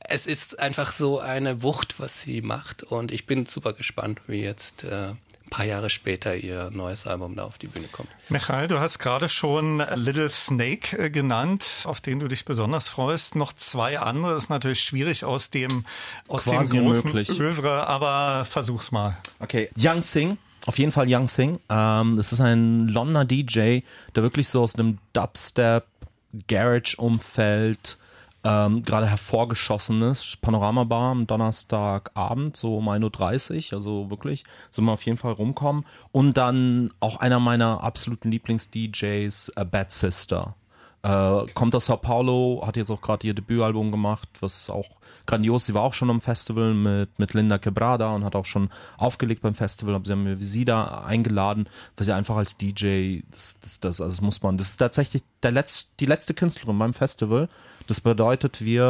es ist einfach so eine Wucht, was sie macht und ich bin super gespannt, wie jetzt äh, ein paar Jahre später ihr neues Album da auf die Bühne kommt. Michael, du hast gerade schon Little Snake genannt, auf den du dich besonders freust. Noch zwei andere, ist natürlich schwierig aus dem, aus dem großen Övre, aber versuch's mal. Okay, Young Sing. Auf jeden Fall Young Sing. Ähm, das ist ein Londoner D J, der wirklich so aus einem Dubstep-Garage-Umfeld ähm, gerade hervorgeschossen ist. Panorama Bar am Donnerstagabend, so um ein Uhr dreißig, also wirklich, sind wir auf jeden Fall rumkommen. Und dann auch einer meiner absoluten Lieblings-D Js, äh, Bad Sister. Äh, kommt aus Sao Paulo, hat jetzt auch gerade ihr Debütalbum gemacht, was auch grandios, sie war auch schon am Festival mit, mit Linda Quebrada und hat auch schon aufgelegt beim Festival, aber sie haben sie da eingeladen, weil sie einfach als D J, das, das, das, also das muss man, das ist tatsächlich der Letz, die letzte Künstlerin beim Festival, das bedeutet, wir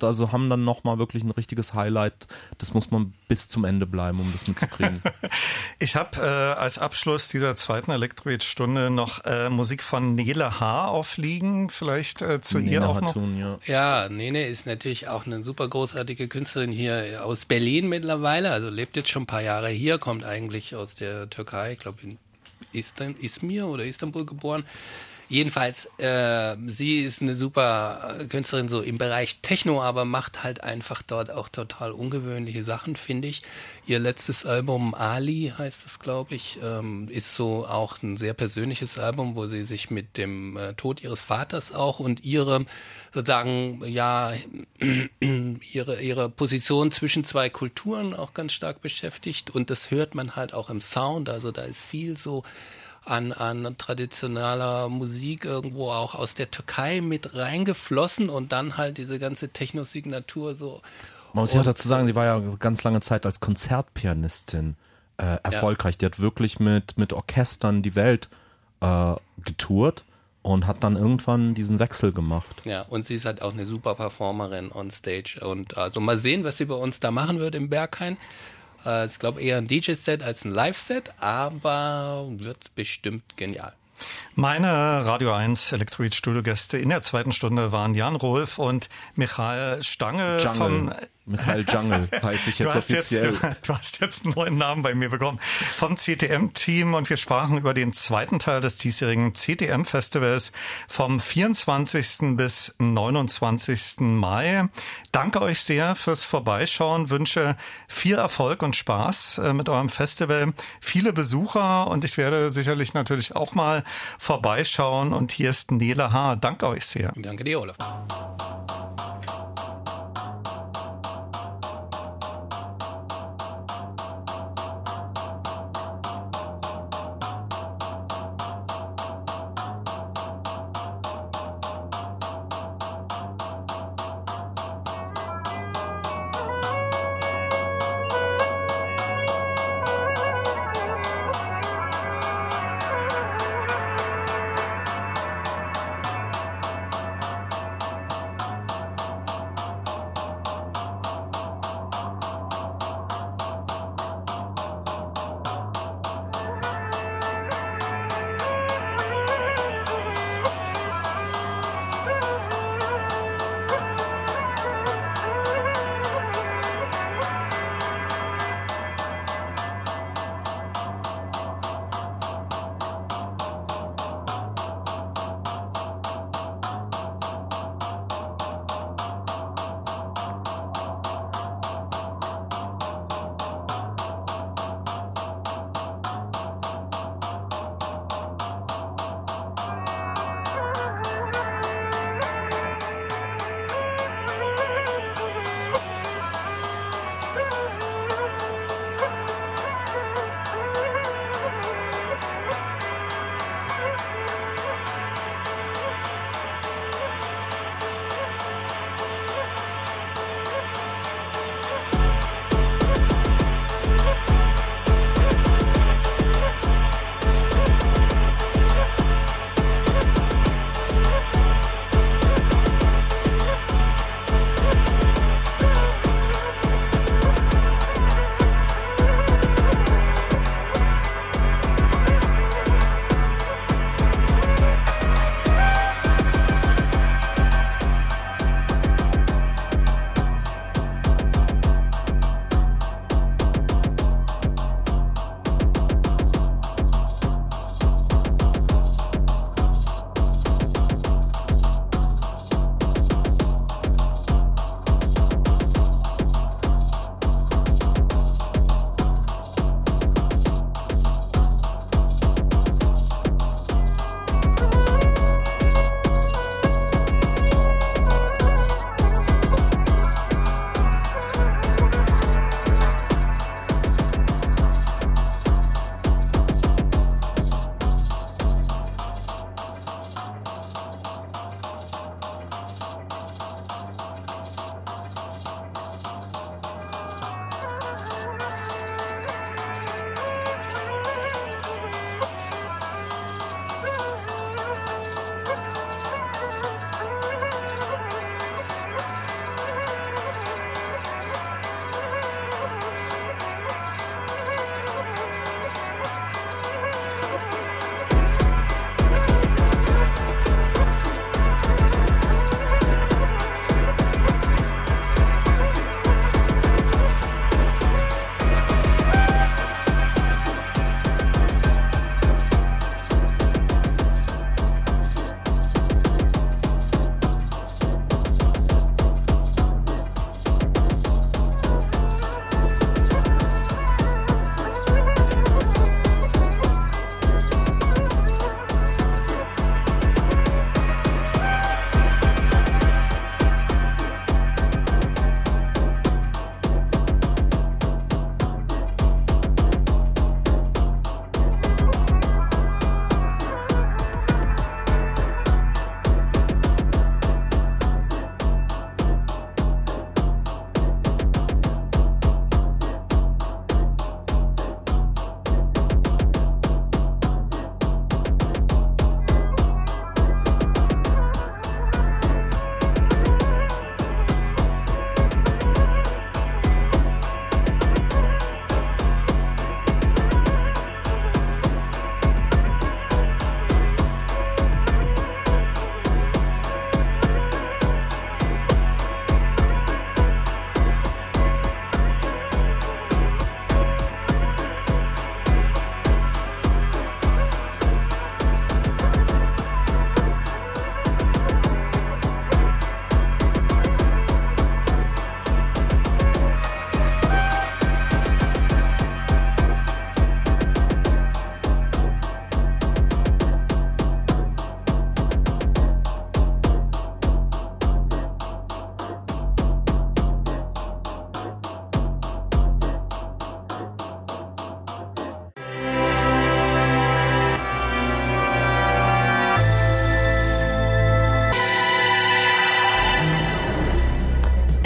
also haben dann nochmal wirklich ein richtiges Highlight, das muss man bis zum Ende bleiben, um das mitzukriegen. Ich habe äh, als Abschluss dieser zweiten Electrobeat-Stunde noch äh, Musik von Nele H. aufliegen, vielleicht äh, zu Nele ihr auch noch. Tun, ja. ja, Nele ist natürlich auch eine super großartige Künstlerin hier aus Berlin mittlerweile, also lebt jetzt schon ein paar Jahre hier, kommt eigentlich aus der Türkei, ich glaube in Istan- Izmir oder Istanbul geboren. Jedenfalls, äh, sie ist eine super Künstlerin so im Bereich Techno, aber macht halt einfach dort auch total ungewöhnliche Sachen, finde ich. Ihr letztes Album, Ali heißt es, glaube ich, ähm, ist so auch ein sehr persönliches Album, wo sie sich mit dem äh, Tod ihres Vaters auch und ihrem sozusagen, ja, ihre, ihre Position zwischen zwei Kulturen auch ganz stark beschäftigt. Und das hört man halt auch im Sound, also da ist viel so An, an traditioneller Musik irgendwo auch aus der Türkei mit reingeflossen und dann halt diese ganze Techno-Signatur so. Man muss ja dazu sagen, sie war ja ganz lange Zeit als Konzertpianistin äh, erfolgreich. Ja. Die hat wirklich mit, mit Orchestern die Welt äh, getourt und hat dann irgendwann diesen Wechsel gemacht. Ja, und sie ist halt auch eine super Performerin on Stage. Und also mal sehen, was sie bei uns da machen wird im Berghain. Ich glaube eher ein D J-Set als ein Live-Set, aber wird bestimmt genial. Meine Radio eins Elektroid-Studio-Gäste in der zweiten Stunde waren Jan Rolf und Michael Stange Jungle. vom Metall Jungle heiße ich jetzt du offiziell. Jetzt, du hast jetzt einen neuen Namen bei mir bekommen vom C T M-Team und wir sprachen über den zweiten Teil des diesjährigen C T M-Festivals vom vierundzwanzigsten bis neunundzwanzigsten Mai. Danke euch sehr fürs Vorbeischauen, wünsche viel Erfolg und Spaß mit eurem Festival, viele Besucher und ich werde sicherlich natürlich auch mal vorbeischauen und hier ist Nele H. Danke euch sehr. Danke dir, Olaf.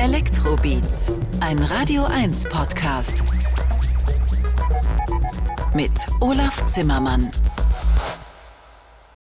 Electrobeats, ein Radio eins Podcast mit Olaf Zimmermann.